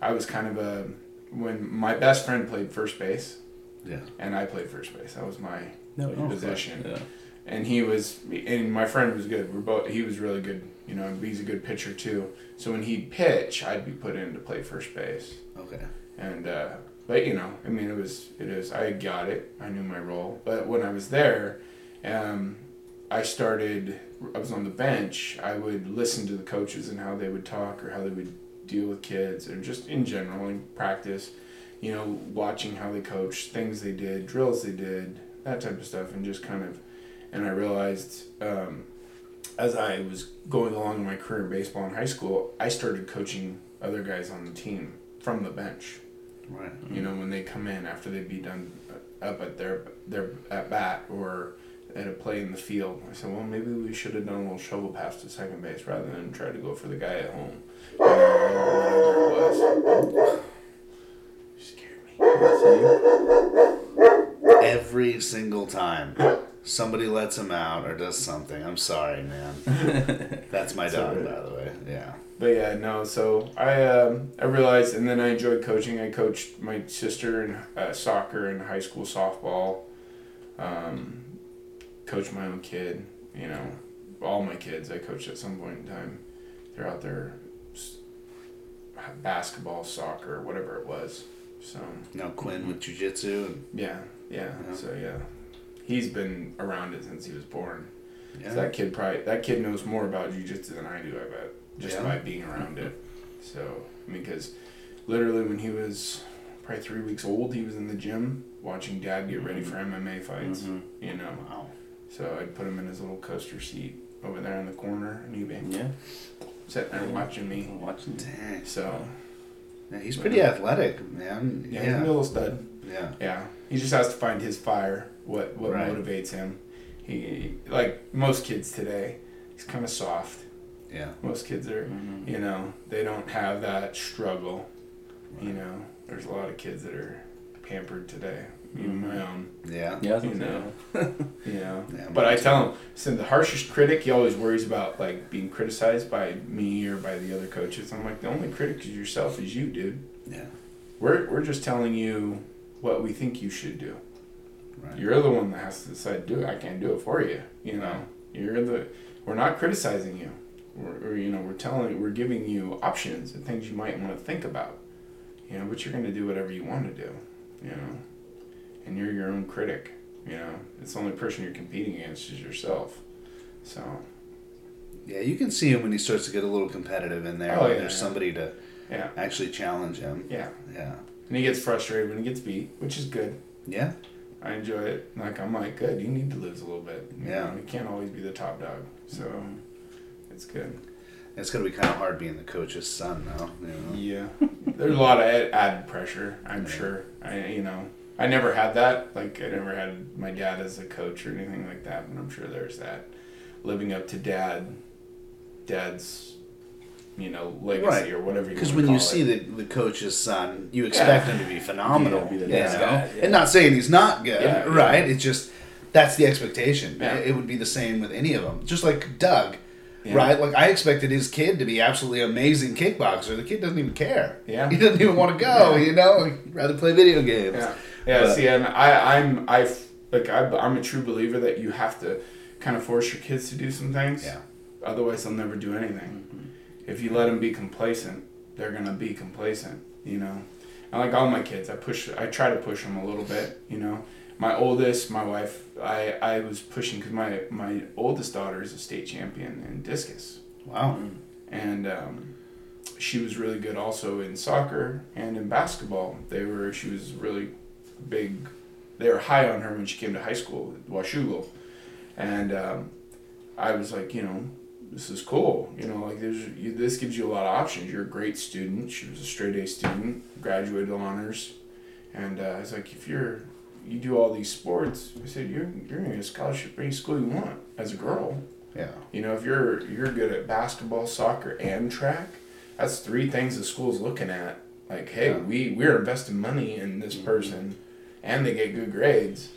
I was kind of when my best friend played first base. Yeah. And I played first base. That was my position. Yeah. And my friend was good. He was really good, you know, and he's a good pitcher too. So when he'd pitch, I'd be put in to play first base. Okay. And But, you know, I mean, it is, I got it. I knew my role. But when I was there, I was on the bench. I would listen to the coaches and how they would talk or how they would deal with kids, and just in general in practice, you know, watching how they coached, things they did, drills they did, that type of stuff. And just kind of, and I realized as I was going along in my career in baseball in high school, I started coaching other guys on the team from the bench. Right. You know, when they come in after they'd be done up at their at bat or at a play in the field, I said, well, maybe we should have done a little shovel pass to second base rather than try to go for the guy at home. You scared me. You? Every single time somebody lets him out or does something, I'm sorry, man. That's my dog, by the way. Yeah. But yeah, no, so I realized, and then I enjoyed coaching. I coached my sister in soccer and high school softball. Coached my own kid, you know, all my kids I coached at some point in time. They're out there, basketball, soccer, whatever it was. So now Quinn with jiu-jitsu. And yeah. So yeah, he's been around it since he was born. Yeah. So that kid knows more about jiu-jitsu than I do, I bet, just by being around it. So I mean, because literally when he was probably 3 weeks old, he was in the gym watching Dad get ready for MMA fights. Mm-hmm. You know. Wow. So I'd put him in his little coaster seat over there in the corner, and he'd be sitting there watching me. Dang. So, yeah, he's pretty athletic, man. Yeah, he's a little stud. Yeah. Yeah. He just has to find his fire, what motivates him. He, like most kids today, he's kind of soft. Yeah. Most kids are, you know, they don't have that struggle. Right. You know, there's a lot of kids that are pampered today. Even my own. Yeah. Yeah. You know. Yeah. But I tell him, since the harshest critic, he always worries about like being criticized by me or by the other coaches. I'm like, the only critic is yourself, is you, dude. Yeah. We're just telling you what we think you should do. Right. You're the one that has to decide to do it. I can't do it for you. You know. We're not criticizing you. We're giving you options and things you might want to think about. You know, but you're gonna do whatever you want to do. You know. And you're your own critic, you know. It's the only person you're competing against is yourself. So, yeah, you can see him when he starts to get a little competitive in there. There's somebody to actually challenge him. Yeah. Yeah. And he gets frustrated when he gets beat, which is good. Yeah. I enjoy it. Like, I'm like, good, you need to lose a little bit. You know, you can't always be the top dog. So, it's good. It's going to be kind of hard being the coach's son, though. You know? Yeah. There's a lot of added pressure, I'm sure. I never had that. Like, I never had my dad as a coach or anything like that, but I'm sure there's that. Living up to dad's, you know, legacy or whatever you want to call it. Because when you see the coach's son, you expect him to be phenomenal. Yeah, be the best guy. Yeah. And not saying he's not good, right? It's just, that's the expectation. Yeah. It would be the same with any of them. Just like Doug, right? Like, I expected his kid to be absolutely amazing kickboxer. The kid doesn't even care. Yeah. He doesn't even want to go, you know? He'd rather play video games. Yeah. Yeah, but, see, and I'm a true believer that you have to kind of force your kids to do some things. Yeah. Otherwise, they'll never do anything. Mm-hmm. If you let them be complacent, they're gonna be complacent. You know, and like all my kids, I try to push them a little bit. You know, my oldest, my wife, I was pushing because my oldest daughter is a state champion in discus. Wow. And she was really good also in soccer and in basketball. She was really big. They were high on her when she came to high school at Washougal, and I was like, you know, this is cool, you know, like this gives you a lot of options. You're a great student. She was a straight A student, graduated honors, and I was like, if you do all these sports, I said, you're gonna get a scholarship for any school you want as a girl. Yeah. You know, if you're good at basketball, soccer, and track, that's three things the school's looking at. Like, hey, we're investing money in this person, and they get good grades,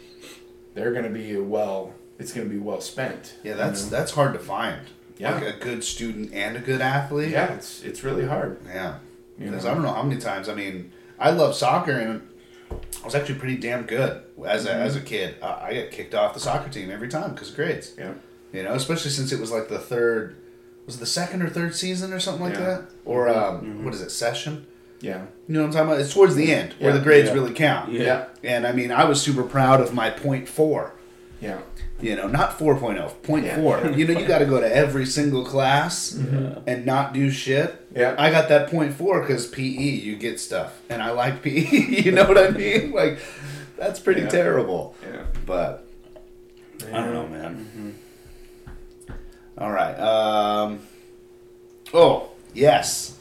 they're going to be it's going to be well spent. Yeah, that's hard to find. Yeah. Like a good student and a good athlete. Yeah, it's really hard. Yeah. Because I don't know how many times, I mean, I love soccer, and I was actually pretty damn good as a kid. I got kicked off the soccer team every time because of grades. Yeah. You know, especially since it was like the second or third season or something like that? Or what is it, session? Yeah. You know what I'm talking about? It's towards the end where the grades really count. Yeah. And I mean, I was super proud of my 0.4. Yeah. You know, not 4.0, 0.4. You know, you got to go to every single class and not do shit. Yeah. I got that 0.4 because PE, you get stuff. And I like PE. You know what I mean? Like, that's pretty terrible. Yeah. But, I don't know, man. Mm-hmm. All right. Oh, yes.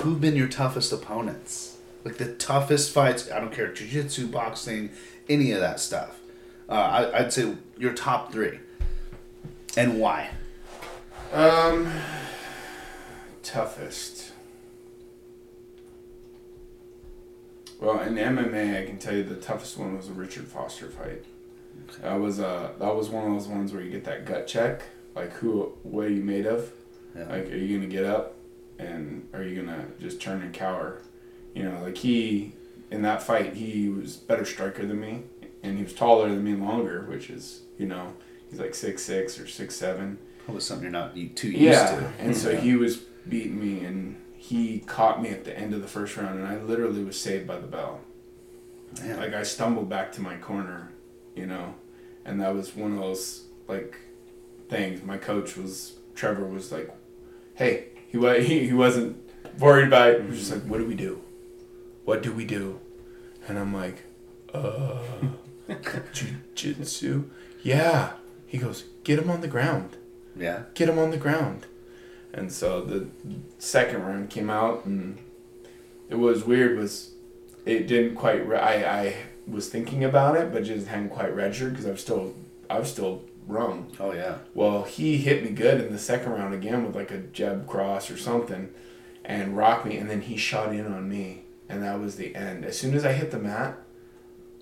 Who've been your toughest opponents? Like, the toughest fights. I don't care. Jiu-jitsu, boxing, any of that stuff. I'd say your top three, and why? Toughest. Well, in MMA, I can tell you the toughest one was a Richard Foster fight. Okay. That was one of those ones where you get that gut check, like what are you made of? Yeah. Like, are you gonna get up, and are you gonna just turn and cower? You know, like in that fight, he was better striker than me. And he was taller than me and longer, which is, you know, he's like 6'6" or 6'7". Probably something you're not too used to. And so he was beating me, and he caught me at the end of the first round, and I literally was saved by the bell. Man. Like, I stumbled back to my corner, you know, and that was one of those, like, things. My coach Trevor was like, hey, he wasn't worried about it. He was just like, what do we do? What do we do? And I'm like, jiu-jitsu. Yeah. He goes, get him on the ground. Yeah. Get him on the ground. And so the second round came out, and it was weird. It didn't quite. I was thinking about it, but just hadn't quite registered because I was still wrong. Oh yeah. Well, he hit me good in the second round again with like a jab cross or something, and rocked me, and then he shot in on me, and that was the end. As soon as I hit the mat,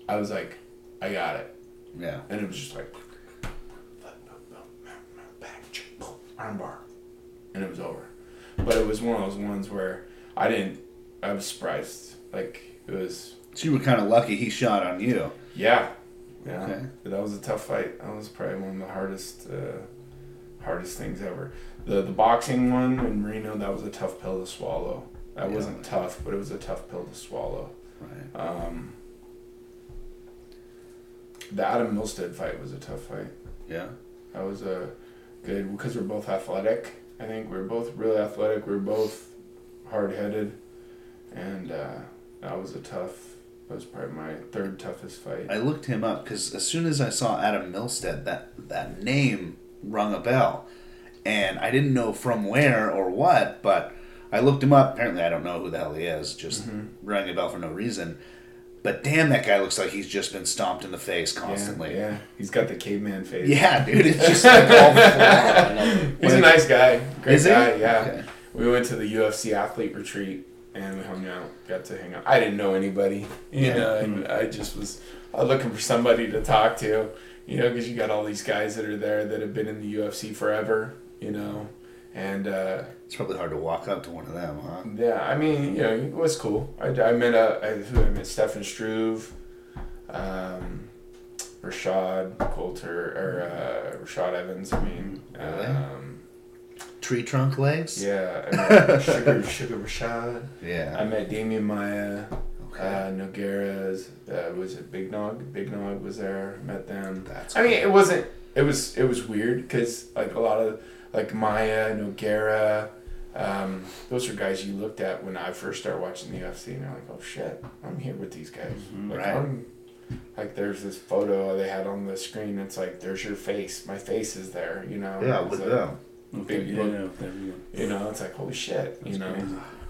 I was like, I got it. Yeah. And it was just like, armbar. And it was over. But it was one of those ones where I was surprised. Like, it was. So you were kind of lucky he shot on you. Yeah. Yeah. Okay. That was a tough fight. That was probably one of the hardest things ever. The boxing one in Reno, that was a tough pill to swallow. That wasn't tough, but it was a tough pill to swallow. Right. The Adam Milstead fight was a tough fight. Yeah. That was good, because we're both athletic. I think we're both really athletic. We're both hard-headed. And that was probably my third toughest fight. I looked him up because as soon as I saw Adam Milstead, that name rung a bell. And I didn't know from where or what, but I looked him up. Apparently I don't know who the hell he is, just rang a bell for no reason. But damn, that guy looks like he's just been stomped in the face constantly. Yeah, he's got the caveman face. Yeah, dude, it's just like all flat. He's a nice guy. Great guy, yeah. Okay. We went to the UFC athlete retreat, and we hung out, got to hang out. I didn't know anybody, you know, and I just was looking for somebody to talk to, you know, because you got all these guys that are there that have been in the UFC forever, you know, and... It's probably hard to walk up to one of them, huh? Yeah, I mean, you know, it was cool. I met Stefan Struve, Rashad Coulter, or Rashad Evans, I mean. Really? Tree trunk legs? Yeah, I met Sugar Rashad. Yeah. I met Damian Maia, Nogueira's, was it Big Nog? Big Nog was there, met them. I mean, it was weird, because like a lot of, like Maia, Nogueira... those are guys you looked at when I first started watching the UFC, and they're like, oh shit, I'm here with these guys. Like, right. Like, there's this photo they had on the screen, it's like, there's your face, my face is there, you know? Yeah, with them. You know, it's like, holy shit, you know? Crazy.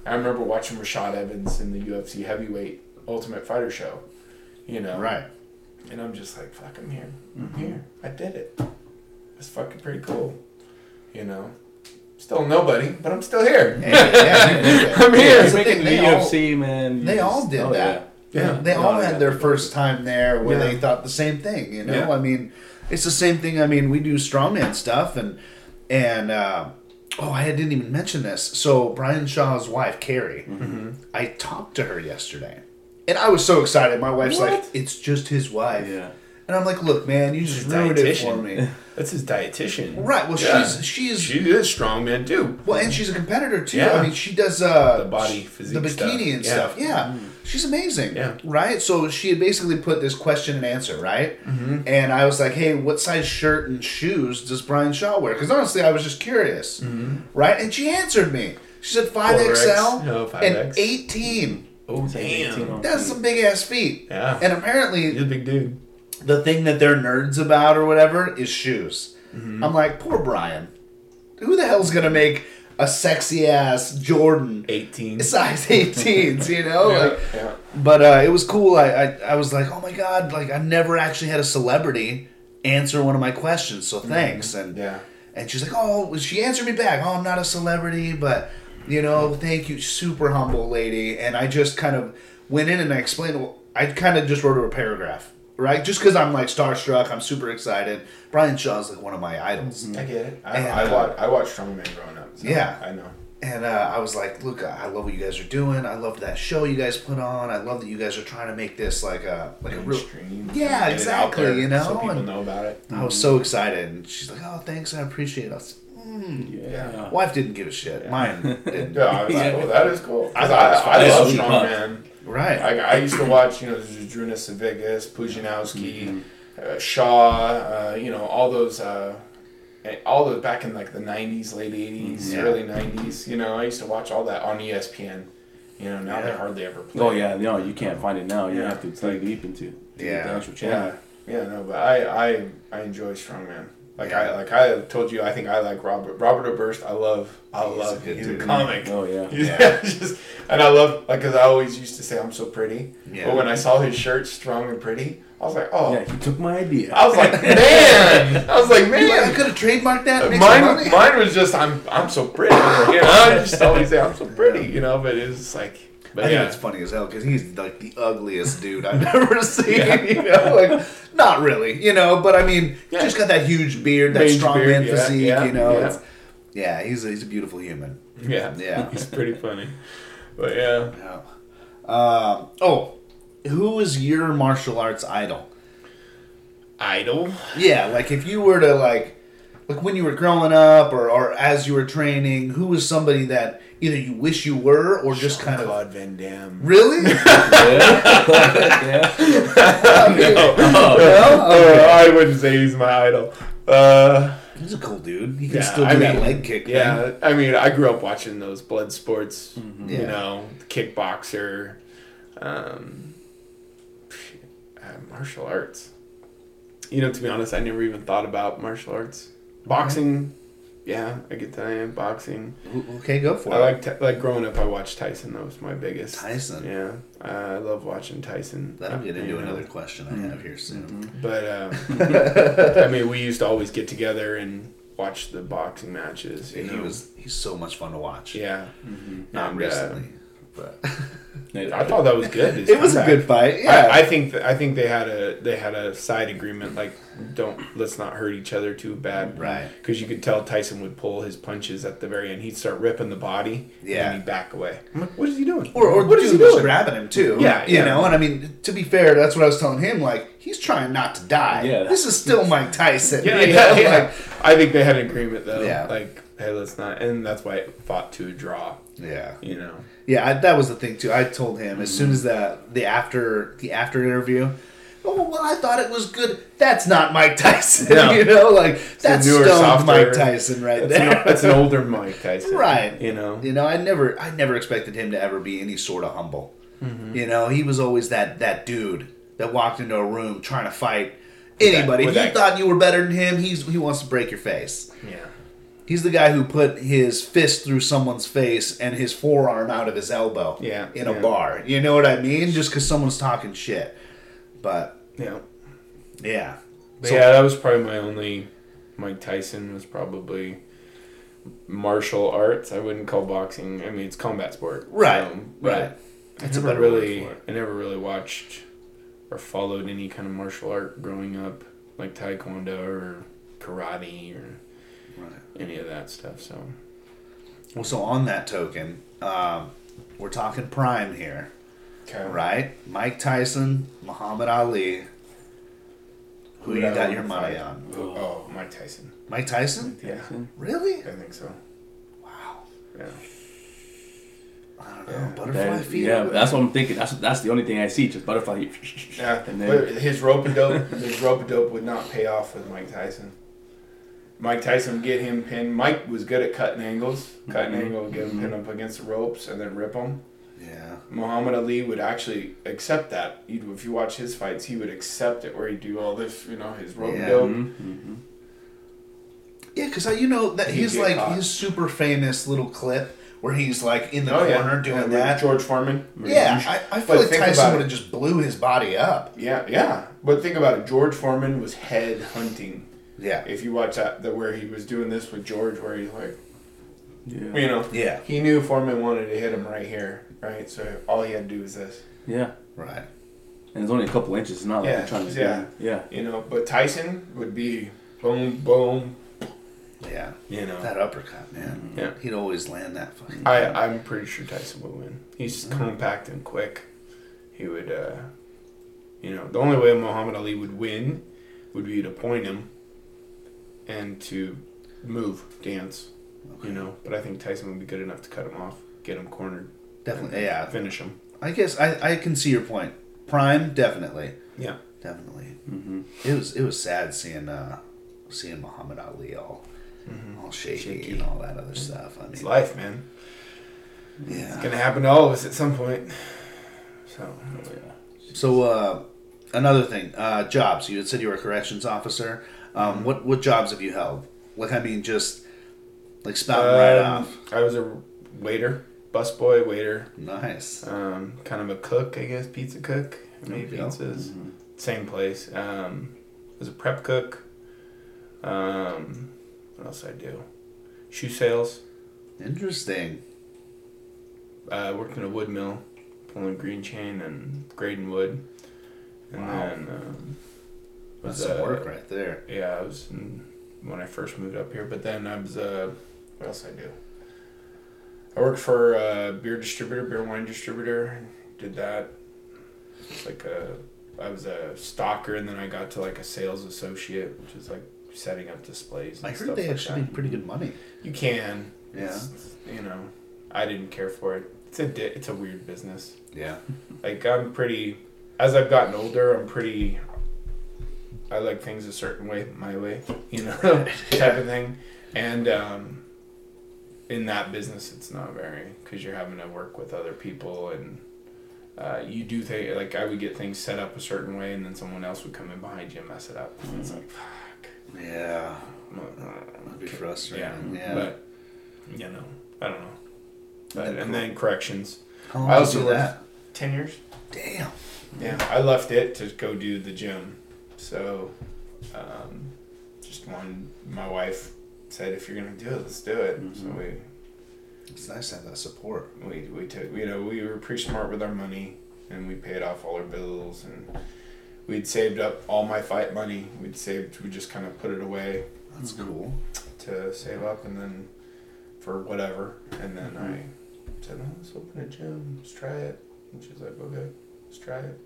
I remember watching Rashad Evans in the UFC heavyweight Ultimate Fighter show, you know? Right. And I'm just like, fuck, I'm here. I'm here. I did it. It's fucking pretty cool, you know? Still nobody, but I'm still here. Yeah. I'm here. Making the UFC, man. They all did that. Yeah. They all had their first time there where they thought the same thing, you know? Yeah. I mean, it's the same thing. I mean, we do strongman stuff, and I didn't even mention this. So Brian Shaw's wife, Carrie, I talked to her yesterday, and I was so excited. My wife's like, it's just his wife. Yeah. And I'm like, look, man, you just ruined it for me. That's his dietitian. Right. Well, yeah. She is strong, man, too. Well, and she's a competitor, too. Yeah. I mean, she does the body physique, the bikini stuff. And stuff. Yeah. Mm. She's amazing. Yeah. Right? So she had basically put this question and answer, right? Mm-hmm. And I was like, hey, what size shirt and shoes does Brian Shaw wear? Because honestly, I was just curious. Mm-hmm. Right? And she answered me. She said 5XL and 18. Oh, damn. That's some big-ass feet. Yeah. And apparently... He's a big dude. The thing that they're nerds about or whatever is shoes. Mm-hmm. I'm like, poor Brian. Who the hell's going to make a sexy-ass Jordan? 18. Size 18s, you know? Yeah, like, yeah. But it was cool. I was like, oh, my God. Like, I've never actually had a celebrity answer one of my questions, so thanks. Mm-hmm. And she's like, oh, she answered me back. Oh, I'm not a celebrity, but... You know, thank you, super humble lady. And I just kind of went in and I explained, well, I kind of just wrote her a paragraph, right? Just because I'm like starstruck, I'm super excited. Brian Shaw's like one of my idols. I get it. I watched Strongman growing up. So yeah. I know. And I was like, look, I love what you guys are doing. I love that show you guys put on. I love that you guys are trying to make this like a real... Mainstream. Yeah, exactly, there, you know? So people know about it. I was so excited. And she's like, oh, thanks, I appreciate it. I was, yeah. Wife didn't give a shit. Yeah. Mine didn't. No, I was like, oh, that is cool. I love Strongman. Right. I used to watch, you know, Zdrunas Cevigas, Pujanowski, Shaw, you know, all those back in like the 90s, late 80s, early 90s. You know, I used to watch all that on ESPN. You know, now they hardly ever play. Oh, yeah. No, you can't find it now. You have to dig deep into the actual channel. Yeah. Yeah, no, but I enjoy Strongman. I told you, I think I like Robert Oberst. I love him. He's a comic. Oh yeah. And I love, like, because I always used to say I'm so pretty. Yeah. But when I saw his shirt, strong and pretty, I was like, oh. Yeah, he took my idea. I was like, man. I could have trademarked that. Mine was just I'm so pretty. You know, I just always say I'm so pretty. You know, but it's like. But I think it's funny as hell because he's like the ugliest dude I've ever seen. Yeah. You know, like not really, you know. But I mean, he's just got that huge beard, that strongman physique. Yeah, you know, he's a beautiful human. Yeah, yeah, he's pretty funny. But who is your martial arts idol? Idol? Yeah, like if you were to like when you were growing up or as you were training, who was somebody that either you wish you were or just Jean-Claude Van Damme. Really? Yeah. No, I wouldn't say he's my idol. He's a cool dude. He can still do that leg kick. Yeah, thing. I mean, I grew up watching those blood sports, you know, kickboxer, martial arts. You know, to be honest, I never even thought about martial arts. Boxing... Mm-hmm. Yeah, I get that. I am boxing. Okay, go for it. I like growing up. I watched Tyson. That was my biggest. Tyson. Yeah, I love watching Tyson. That'll get into another question I have here soon. Mm-hmm. But I mean, we used to always get together and watch the boxing matches. He's so much fun to watch. Yeah, mm-hmm. Not recently, but I thought that was good. It was a good fight. Yeah, I think they had a side agreement like. Let's not hurt each other too bad, right? Because you could tell Tyson would pull his punches at the very end. He'd start ripping the body, and he'd back away. I'm like, what is he doing? Or what is he doing? Grabbing him too, you know. And I mean, to be fair, that's what I was telling him. Like, he's trying not to die. Yeah, this is still Mike Tyson. Like, I think they had an agreement though. Yeah. Like, hey, let's not. And that's why it fought to a draw. Yeah, you know. Yeah, that was the thing too. I told him as soon as the after interview. Oh, well, I thought it was good. That's not Mike Tyson, you know? Like, that's stoned Mike Tyson right there. That's an older Mike Tyson. Right. You know, I never expected him to ever be any sort of humble. Mm-hmm. You know, he was always that dude that walked into a room trying to fight anybody. If you thought you were better than him, he wants to break your face. Yeah. He's the guy who put his fist through someone's face and his forearm out of his elbow in a bar. You know what I mean? Just because someone's talking shit. But yeah. But so, that was probably my only. Mike Tyson was probably martial arts. I wouldn't call boxing. I mean, it's combat sport, right? Right. It's I never really watched or followed any kind of martial art growing up, like taekwondo or karate or any of that stuff. So. Well, so on that token, we're talking Prime here. Okay. Right? Mike Tyson, Muhammad Ali. Who you got your money on? Oh, Mike Tyson. Mike Tyson? Yeah. Really? I think so. Wow. Yeah. I don't know. Yeah. Butterfly feet. Yeah, that's what I'm thinking. That's the only thing I see, just butterfly feet. Yeah. And then, but his rope-a-dope would not pay off with Mike Tyson. Mike Tyson would get him pinned. Mike was good at cutting angles. Cutting angle would get him pinned up against the ropes and then rip him. Yeah. Muhammad Ali would actually accept that. If you watch his fights, he would accept it where he'd do all this, his rope-a-dope. Yeah, because, that he's like caught. His super famous little clip where he's like in the corner doing that. George Foreman. Yeah, I feel like Tyson would have just blew his body up. Yeah. But think about it. George Foreman was head hunting. Yeah. If you watch that, where he was doing this with George, where he's like, he knew Foreman wanted to hit him right here, right? So all he had to do was this. Yeah. Right. And it's only a couple inches. It's not like you're trying to do it. Yeah. But Tyson would be boom, boom. Yeah, that uppercut, man. Yeah, he'd always land that fucking. I'm pretty sure Tyson would win. He's compact and quick. He would, the only way Muhammad Ali would win would be to point him and to move, dance, But I think Tyson would be good enough to cut him off, get him cornered, definitely, yeah, finish him. I guess I can see your point. Prime, definitely. Yeah, definitely. Mm-hmm. It was sad seeing Muhammad Ali all shaky and all that other stuff. I mean, it's life, man. Yeah, it's gonna happen to all of us at some point. So, another thing, jobs. You had said you were a corrections officer. What jobs have you held? Like, I mean, just like spouting right off. I was a waiter, busboy, waiter. Nice. Kind of a cook, I guess, pizza cook. I made pizzas. Mm-hmm. Same place. Was a prep cook. What else I do? Shoe sales. Interesting. I worked in a wood mill, pulling green chain and grading wood. And then that's some work right there. Yeah, I was when I first moved up here. But then I was what else I do? I worked for a beer wine distributor. Did that. It's like I was a stocker, and then I got to like a sales associate, which is like setting up displays and I heard stuff they like actually that. Make pretty good money. You can. Yeah. It's I didn't care for it. It's a weird business. Yeah. Like as I've gotten older, I like things a certain way, my way, type of thing. And in that business, it's not very, because you're having to work with other people and you do things, like I would get things set up a certain way and then someone else would come in behind you and mess it up. And it's like, yeah, that'd be frustrating. Yeah, but I don't know. But, then corrections. How long I also did you do that? 10 years. Damn. Yeah, I left it to go do the gym. So, my wife said, "If you're gonna do it, let's do it." Mm-hmm. So it's nice to have that support. We took we were pretty smart with our money, and we paid off all our bills and. We'd saved up all my fight money. We just kind of put it away. That's cool. To save up and then for whatever. And then I said, let's open a gym. Let's try it. And she's like, okay, let's try it.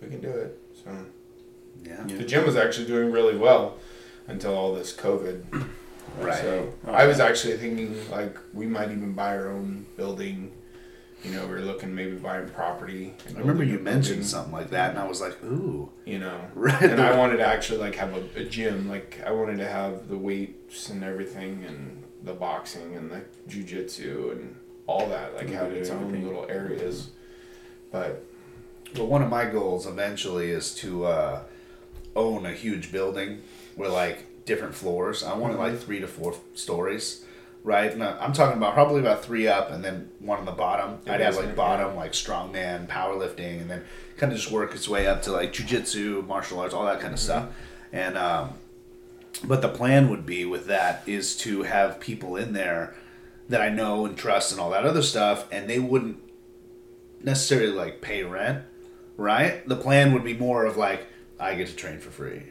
We can do it. So the gym was actually doing really well until all this COVID. Right. So I was actually thinking like we might even buy our own building. We were looking maybe buying property. I remember you mentioned something like that, and I was like, ooh. Right. And I wanted to actually, like, have a gym. Like, I wanted to have the weights and everything and the boxing and the jiu-jitsu and all that. Like, have its own little areas. But one of my goals eventually is to own a huge building with, like, different floors. I wanted, like, 3 to 4 stories. Right, now I'm talking about probably about 3 up and then 1 on the bottom. I'd have like bottom, like strongman, powerlifting, and then kind of just work its way up to like jujitsu, martial arts, all that kind of stuff. And but the plan would be with that is to have people in there that I know and trust and all that other stuff, and they wouldn't necessarily like pay rent, right? The plan would be more of like I get to train for free.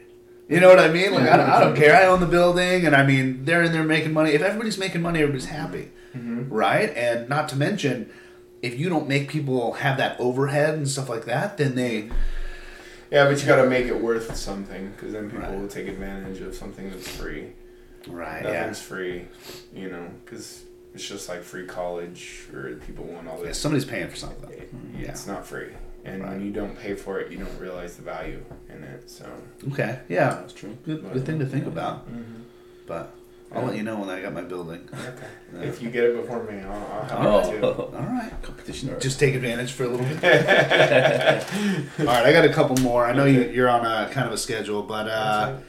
You know what I mean? Like, I don't care. I own the building, and I mean, they're in there making money. If everybody's making money, everybody's happy, right? And not to mention, if you don't make people have that overhead and stuff like that, then they Yeah, but you got to make it worth something, because then people will take advantage of something that's free. Right. Nothing's free, you know, because it's just like free college, or people want all this. Yeah, somebody's paying for something. It's not free, and when you don't pay for it, you don't realize the value in it. So. Okay. Yeah, that's true. Good thing to think about. Mm-hmm. But I'll let you know when I got my building. Okay. If you get it before me, I'll have it too. All right. Competition. Just take advantage for a little bit. All right. I got a couple more. I know you're on a kind of a schedule, but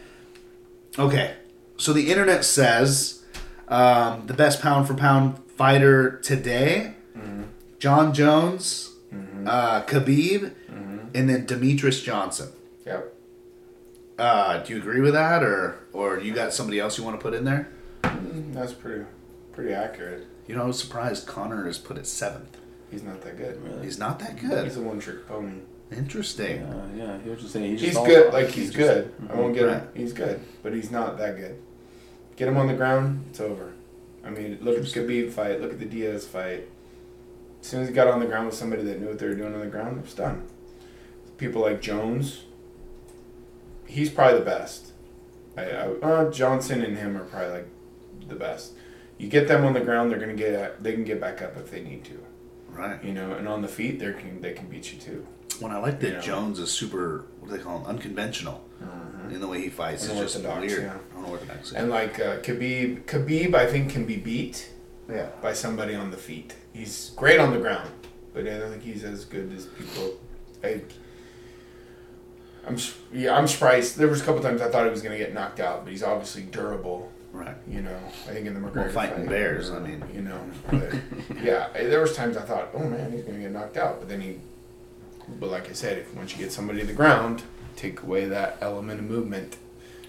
okay. So the internet says the best pound for pound fighter today, mm-hmm. John Jones, mm-hmm. Khabib, mm-hmm. and then Demetrius Johnson. Yep. Do you agree with that, or you got somebody else you want to put in there? That's pretty accurate. You know, I was surprised Connor is put at 7th. He's not that good. Really? He's not that good. He's a one-trick pony. Interesting. Yeah, he was just saying he's good. Like he's good. Just, I won't get him. He's good, but he's not that good. Get him on the ground, it's over. I mean, look at the Khabib fight. Look at the Diaz fight. As soon as he got on the ground with somebody that knew what they were doing on the ground, it was done. People like Jones. He's probably the best. Johnson and him are probably like the best. You get them on the ground, they can get back up if they need to. Right. You know, and on the feet, they can beat you too. When I like that Jones is super, what do they call him, unconventional in the way he fights. It's just weird. Yeah. Unorthodox. And like Khabib, I think can be beat by somebody on the feet. He's great on the ground, but I don't think he's as good as people. I'm surprised. There was a couple times I thought he was going to get knocked out, but he's obviously durable. Right. You know, I think in the McGregor fighting bears, I mean. You know, but yeah, there was times I thought, oh man, he's going to get knocked out, but then but like I said, once you get somebody to the ground, take away that element of movement.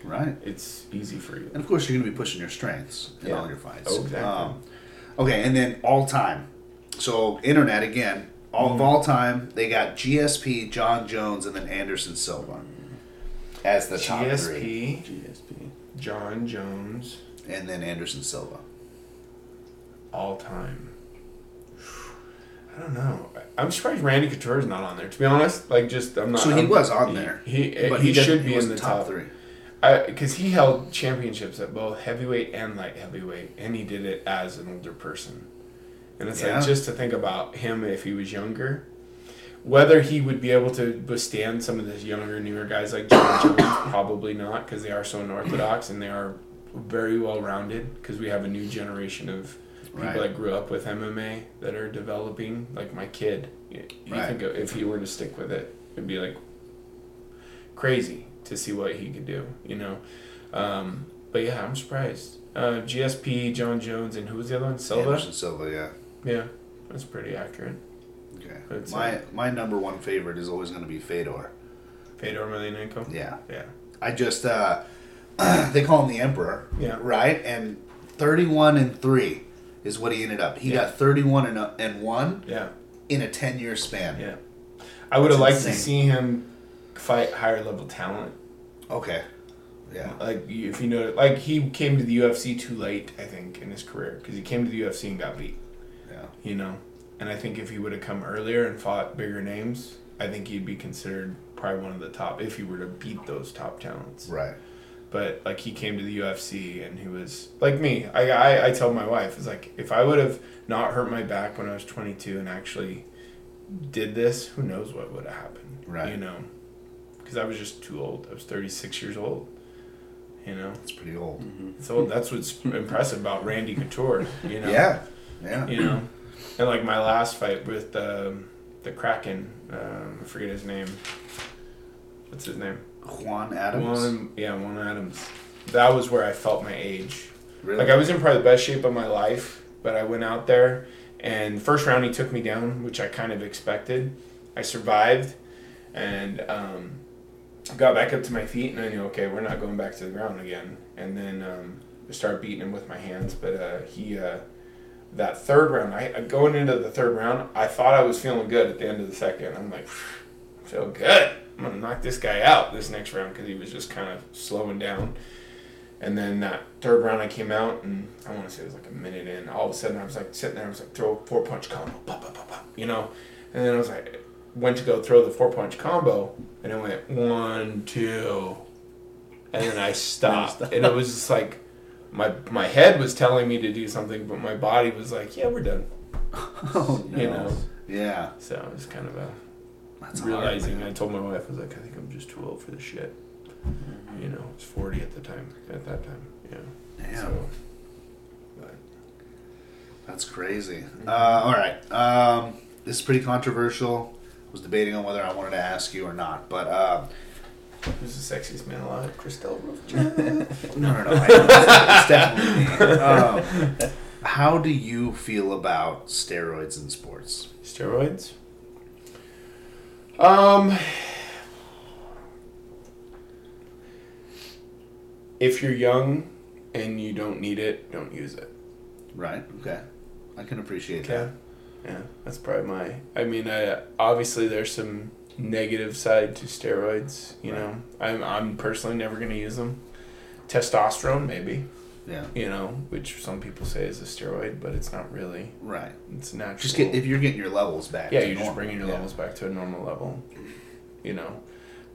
Right. It's easy for you. And of course, you're going to be pushing your strengths in all your fights. Oh, exactly. Okay, and then all time. So internet again. Of all time, they got GSP, John Jones, and then Anderson Silva as the top three. GSP, John Jones, and then Anderson Silva. All time. I don't know. I'm surprised Randy Couture is not on there. To be honest, like just I'm not. So he was on there. He should be in the top three. Because he held championships at both heavyweight and light heavyweight, and he did it as an older person. And it's like, just to think about him if he was younger, whether he would be able to withstand some of those younger, newer guys like John Jones, probably not, because they are so unorthodox and they are very well-rounded, because we have a new generation of people that grew up with MMA that are developing, like my kid. You think if he were to stick with it, it'd be like crazy to see what he could do, you know? But yeah, I'm surprised. GSP, John Jones, and who was the other one? Silva? Anderson Silva, Yeah, that's pretty accurate. Okay. My number one favorite is always going to be Fedor. Fedor Emelianenko? Yeah. Yeah. I just, they call him the Emperor. Yeah. Right? And 31-3 is what he ended up. He got 31-1 in a 10-year span. Yeah. I would have liked to see him fight higher level talent. Okay. Yeah, like if you know, like he came to the UFC too late, I think, in his career, because he came to the UFC and got beat. Yeah, you know, and I think if he would have come earlier and fought bigger names, I think he'd be considered probably one of the top if he were to beat those top talents. Right. But like he came to the UFC and he was like me. I tell my wife, it's like if I would have not hurt my back when I was 22 and actually did this, who knows what would have happened? Right. You know, because I was just too old. I was 36 years old. You know, it's pretty old. Mm-hmm. So that's what's impressive about Randy Couture. You know, yeah. You know, and like my last fight with the Kraken, I forget his name. What's his name? Juan Adams. Juan Adams. That was where I felt my age. Really? Like I was in probably the best shape of my life, but I went out there, and first round he took me down, which I kind of expected. I survived, and. Got back up to my feet, and I knew, okay, we're not going back to the ground again. And then I started beating him with my hands. But that third round, going into the third round, I thought I was feeling good at the end of the second. I'm like, I feel good. I'm going to knock this guy out this next round, because he was just kind of slowing down. And then that third round I came out, and I want to say it was like a minute in. All of a sudden I was like sitting there, I was like, throw a 4-punch combo, pop, pop, pop, pop, you know. And then I was like, went to go throw the 4-punch combo, and I went 1, 2, and then I stopped. And it was just like my head was telling me to do something, but my body was like, yeah, we're done. Oh, no. You know? Yeah. So it was kind of a That's realizing. Hard, I told my wife, I was like, I think I'm just too old for this shit. Mm-hmm. You know, I was 40 at that time. Yeah. Damn. So, that's crazy. All right. This is pretty controversial. I was debating on whether I wanted to ask you or not, but... Who's the sexiest man alive? Chris Del Rocha? No. It's definitely me. How do you feel about steroids in sports? Steroids? If you're young and you don't need it, don't use it. Right. Okay. I can appreciate that. Yeah. That's probably obviously there's some negative side to steroids, you know. I'm personally never going to use them. Testosterone, maybe. Yeah. You know, which some people say is a steroid, but it's not really. Right. It's natural. Just if you're getting your levels back to normal. Yeah, you're just bringing your levels back to a normal level, you know.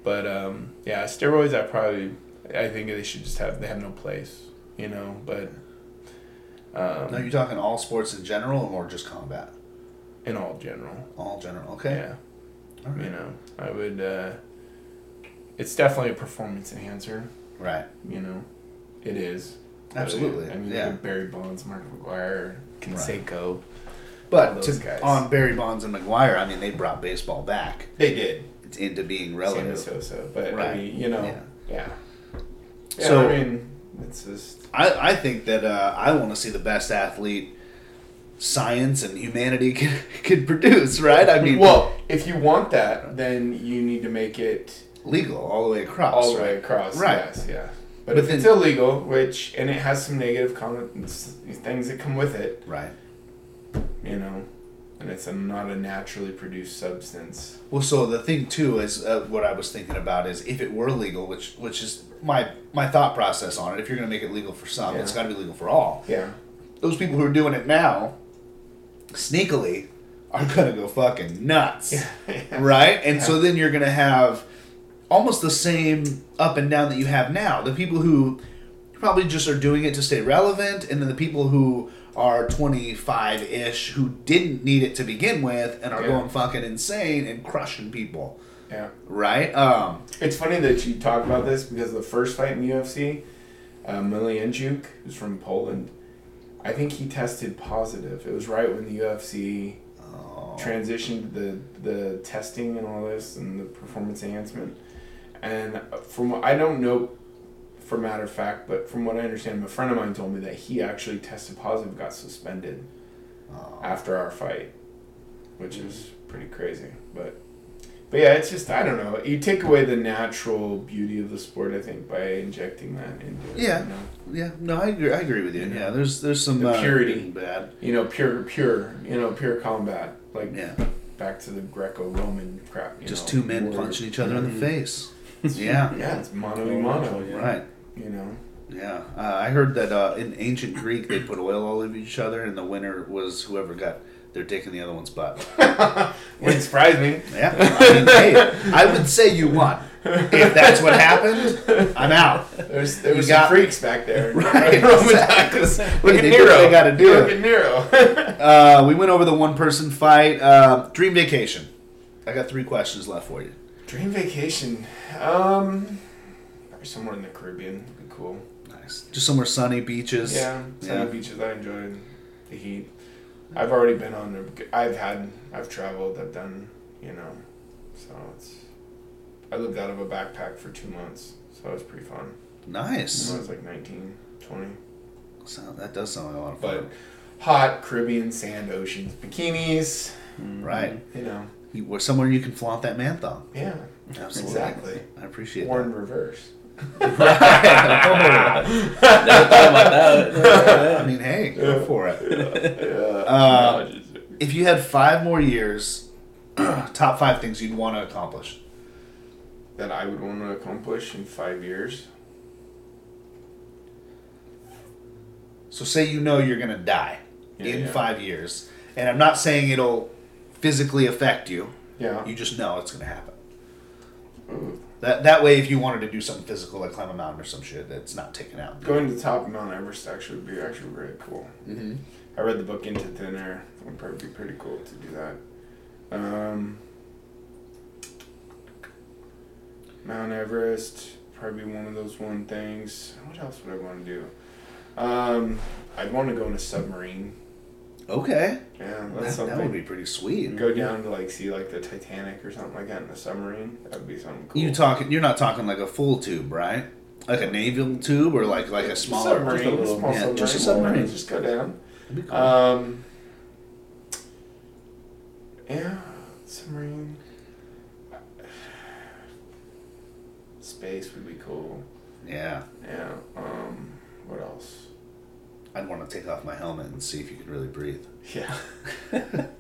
But, steroids, I think they should just have, they have no place, you know, but... now, you're talking all sports in general or just combat? In all general. All general, okay. Yeah. All right. You know, I would, it's definitely a performance enhancer. Right. You know, it is. Absolutely. Barry Bonds, Mark McGwire, Canseco. Right. But on Barry Bonds and McGwire, I mean, they brought baseball back. They did. It's into being relevant. Same as Sosa, but right. I mean, you know, yeah. So, I mean... It's just... I think that I want to see the best athlete science and humanity can produce, right? I mean... Well, if you want that, then you need to make it... Legal, all the way across. All the way across, right. Yes, yeah. But if it's illegal, and it has some negative comments, things that come with it. Right. You know, and it's not a naturally produced substance. Well, so the thing, too, is what I was thinking about is if it were legal, which is... My thought process on it, if you're going to make it legal for some, it's got to be legal for all. Yeah. Those people who are doing it now, sneakily, are going to go fucking nuts. Yeah. Right? And so then you're going to have almost the same up and down that you have now. The people who probably just are doing it to stay relevant, and then the people who are 25-ish who didn't need it to begin with and are going fucking insane and crushing people. Yeah. Right? It's funny that you talk about this because the first fight in the UFC, Milienjuk, who's from Poland, I think he tested positive. It was right when the UFC transitioned the testing and all this and the performance enhancement. And from what I don't know for matter of fact, but from what I understand, a friend of mine told me that he actually tested positive, got suspended after our fight, which is pretty crazy, But yeah, it's just, I don't know. You take away the natural beauty of the sport, I think, by injecting that into it. Yeah. You know? Yeah. No, I agree with you. Yeah. There's some purity. Bad. You know, pure combat. Like back to the Greco-Roman crap. Two men punching each other in the face. Yeah. Yeah. It's mano-a-mano. Yeah. Right. You know. Yeah. I heard that in ancient Greek, they put oil all over each other, and the winner was whoever got... They're taking the other one's butt. Wouldn't surprise me. Yeah. I mean, hey, I would say you won. If that's what happened, I'm out. There was some freaks back there. Right. Exactly. Look at Nero. They got to do it. Look at Nero. We went over the one-person fight. Dream vacation. I got 3 questions left for you. Dream vacation. Somewhere in the Caribbean would be cool. Nice. Just somewhere sunny, beaches. Yeah. Sunny beaches. I enjoyed the heat. I've already been on there. I've traveled. I've done, you know, so it's. I lived out of a backpack for 2 months, so it was pretty fun. Nice. When I was like 19, 20. That does sound like a lot of fun. But hot Caribbean sand, oceans, bikinis. Right. You know. Or somewhere you can flaunt that man thong. Yeah. Absolutely. Exactly. I appreciate that. Or in reverse. Right. Never thought about that. I mean, hey, go for it. If you had 5 more years, top 5 things you'd want to accomplish. That I would want to accomplish in 5 years. So say you know you're going to die in 5 years. And I'm not saying it'll physically affect you. Yeah. You just know it's going to happen. Mm. That way, if you wanted to do something physical, like climb a mountain or some shit, that's not taken out. Going to the top of Mount Everest actually would be actually really cool. Mm-hmm. I read the book Into Thin Air. It would probably be pretty cool to do that. Mount Everest, probably one of those one things. What else would I want to do? I'd want to go in a submarine. Okay. Yeah, that's something. That would be pretty sweet. Go down to like see like the Titanic or something like that in a submarine. That would be something cool. You're not talking like a full tube, right? Like a naval tube or like a smaller submarine. Just a submarine. Just go down. That'd be cool. Yeah, submarine. Space would be cool. Yeah. Yeah. What else? I'd want to take off my helmet and see if you could really breathe. Yeah.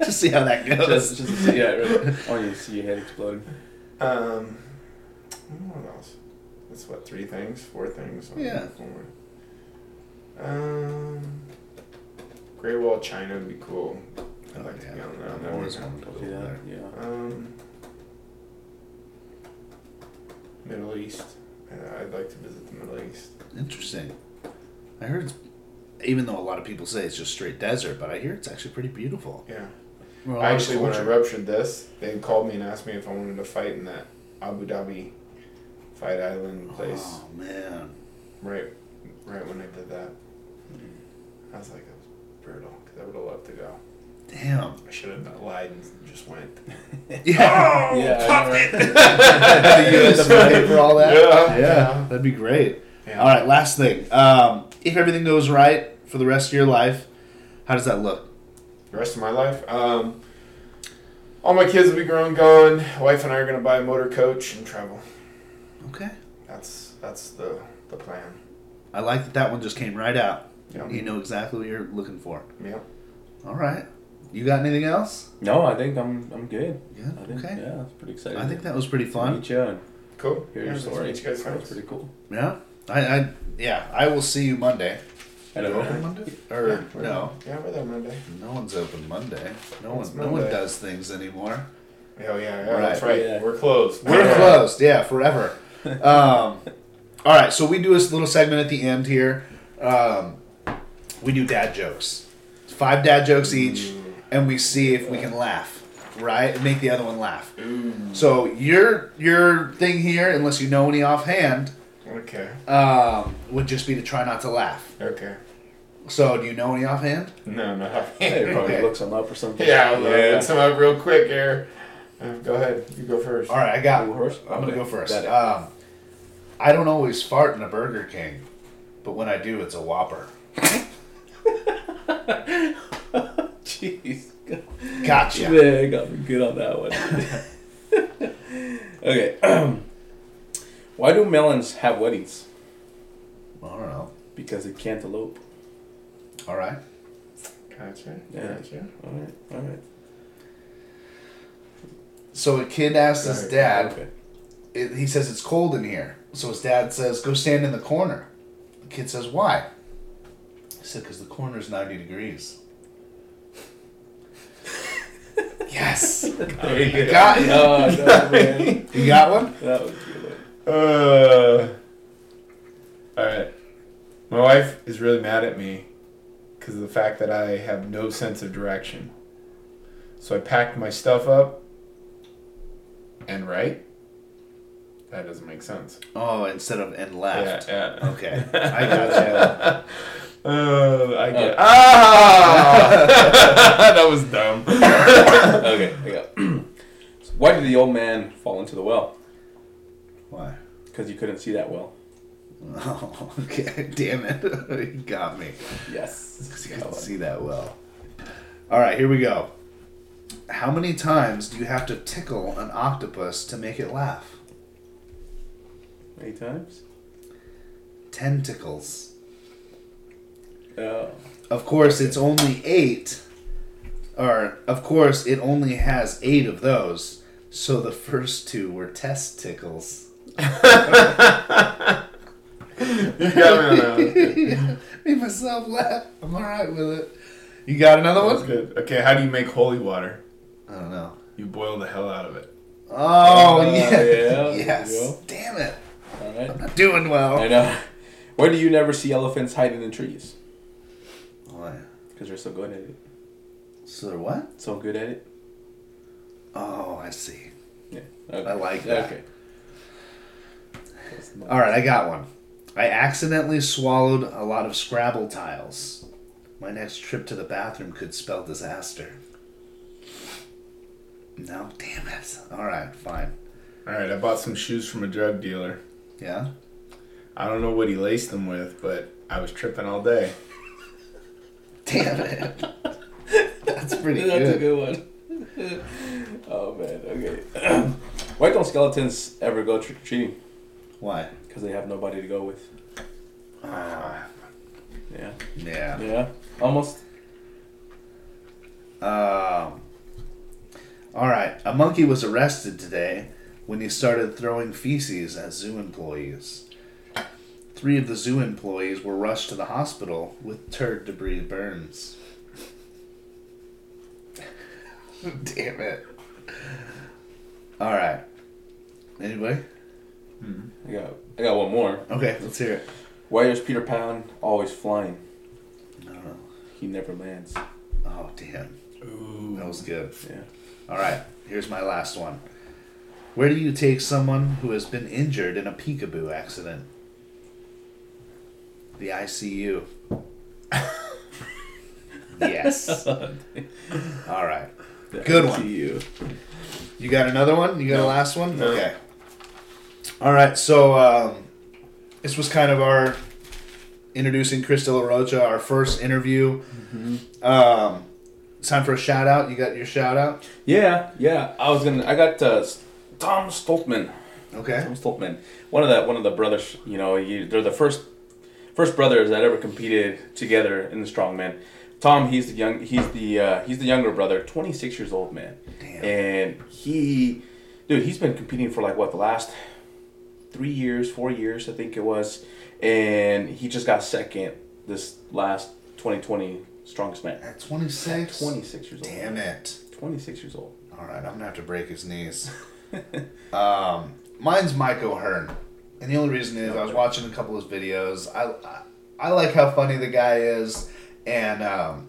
Just see how that goes. Yeah, really. Oh, you see your head explode. What else? That's what, 4 things? Yeah. Great Wall of China would be cool. I'd like to be on that. That one's cool. Yeah. Middle East. I'd like to visit the Middle East. Interesting. I heard, even though a lot of people say it's just straight desert, but I hear it's actually pretty beautiful. Yeah. Well, actually, when I ruptured this, they called me and asked me if I wanted to fight in that Abu Dhabi Fight Island place. Oh, man. Right when I did that. I was like, it was brutal, because I would have loved to go. Damn. I should have not lied and just went. Yeah. Oh, yeah, fuck it! Did you end up paying for all that? Yeah. That'd be great. Yeah. All right, last thing. If everything goes right for the rest of your life, how does that look? The rest of my life? All my kids will be grown, gone. My wife and I are going to buy a motor coach and travel. Okay. That's the plan. I like that one just came right out. Yep. You know exactly what you're looking for. Yep. All right. You got anything else? No, I think I'm good. Yeah. Okay. Yeah, it's pretty exciting. I think that was pretty fun. Meet you. Cool. Hear your story. Meet you guys. That was pretty cool. Yeah. I will see you Monday. Are you open Monday? No. Yeah, we're there Monday. No one's open Monday. No one does things anymore. Oh, yeah. Right. That's right. Yeah. We're closed. We're closed, yeah, forever. All right, so we do this little segment at the end here. We do dad jokes. 5 dad jokes each, and we see if we can laugh. Right? And make the other one laugh. Ooh. So your thing here, unless you know any offhand... Okay. Would just be to try not to laugh. Okay. So, do you know any offhand? No, not offhand. You probably look some up or something. Yeah, I'll look some up real quick here. Go ahead. You go first. All right, I got one. I'm going to go first. I don't always fart in a Burger King, but when I do, it's a Whopper. Jeez. Gotcha. Yeah, got me good on that one. Okay. Why do melons have weddings? I don't know. Because they can't elope. All right. Gotcha. Yeah. Gotcha. All right. So a kid asks his dad, he says it's cold in here. So his dad says, go stand in the corner. The kid says, why? He said, because the corner's 90 degrees. Yes. You got it. No, man. You got one? That was good. Alright. My wife is really mad at me because of the fact that I have no sense of direction. So I packed my stuff up and right? That doesn't make sense. Oh, instead of and left. Yeah. Okay. I gotcha. I get it. Ah! That was dumb. Okay, I got it. So why did the old man fall into the well? Why? Because you couldn't see that well. Oh, okay. Damn it. You got me. Yes. Because you couldn't see that well. All right, here we go. How many times do you have to tickle an octopus to make it laugh? 8 times? 10 tickles. Of course, it's only 8. Or, of course, it only has 8 of those. So the first 2 were test tickles. You got me on that. Made myself laugh. I'm alright with it. You got another one? That's good. Okay, how do you make holy water? I don't know. You boil the hell out of it. Oh, yeah. Yes. Damn it. All right. I'm not doing well. I know. Why do you never see elephants hiding in trees? Why? Because they're so good at it. So they're what? So good at it. Oh, I see. Yeah. Okay. I like that. Okay. All right, I got one. I accidentally swallowed a lot of Scrabble tiles. My next trip to the bathroom could spell disaster. No, damn it. All right, fine. All right, I bought some shoes from a drug dealer. Yeah? I don't know what he laced them with, but I was tripping all day. Damn it. That's pretty good. That's a good one. Oh, man. Okay. Why don't skeletons ever go trick-or-treating? Why? Because they have nobody to go with. Yeah. Yeah. Yeah. Almost. All right. A monkey was arrested today when he started throwing feces at zoo employees. 3 of the zoo employees were rushed to the hospital with turd debris burns. Damn it. All right. Anybody? Mm-hmm. I got one more. Okay, let's hear it. Why is Peter Pan always flying? I don't know. He never lands. Oh, damn. Ooh. That was good. Yeah. All right, here's my last one. Where do you take someone who has been injured in a peekaboo accident? The ICU. Yes. All right. The good ICU. One. You got another one? You got a last one? No. Okay. All right, so this was kind of our introducing Chris De La Rocha, our first interview. Mm-hmm. It's time for a shout out. You got your shout out? Yeah. I got Tom Stoltman. Okay. Tom Stoltman, one of the brothers. You know, they're the first brothers that ever competed together in the strongman. Tom, he's the younger brother, 26 years old, man. Damn. And he's been competing for the last 4 years, I think it was, and he just got second this last 2020 Strongest Man. At 26? 26 years old. Damn it. 26 years old. All right, I'm going to have to break his knees. Mine's Mike O'Hearn, and the only reason is I was watching a couple of his videos. I like how funny the guy is, and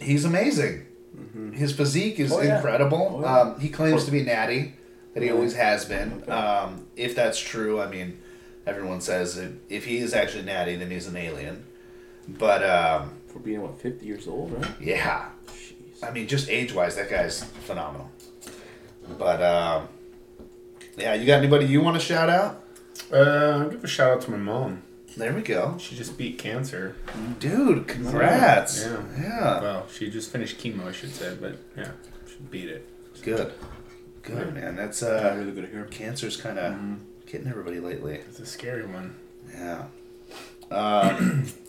he's amazing. Mm-hmm. His physique is incredible. Oh, yeah. He claims to be natty. That he always has been. Okay. If that's true, I mean, everyone says if he is actually natty, then he's an alien. But for being 50 years old, right? Yeah. Jeez. I mean, just age-wise, that guy's phenomenal. But you got anybody you want to shout out? I'll give a shout out to my mom. There we go. She just beat cancer. Dude, congrats! Yeah. Well, she just finished chemo, I should say, but she beat it. Good. Good, man. That's really good to hear. Cancer's kind of getting everybody lately. It's a scary one. Yeah. All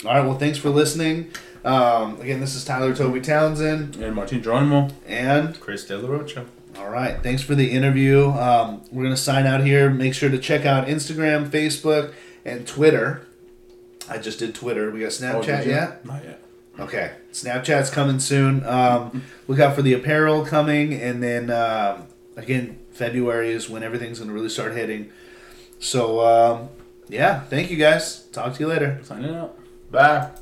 right, well, thanks for listening. Again, this is Tyler Toby Townsend. And Martin Geronimo. And Chris De La Rocha. All right, thanks for the interview. We're going to sign out here. Make sure to check out Instagram, Facebook, and Twitter. I just did Twitter. We got Snapchat yet? Not yet. Okay, Snapchat's coming soon. Look out for the apparel coming, and then... Again, February is when everything's going to really start hitting. So, thank you guys. Talk to you later. Signing out. Bye.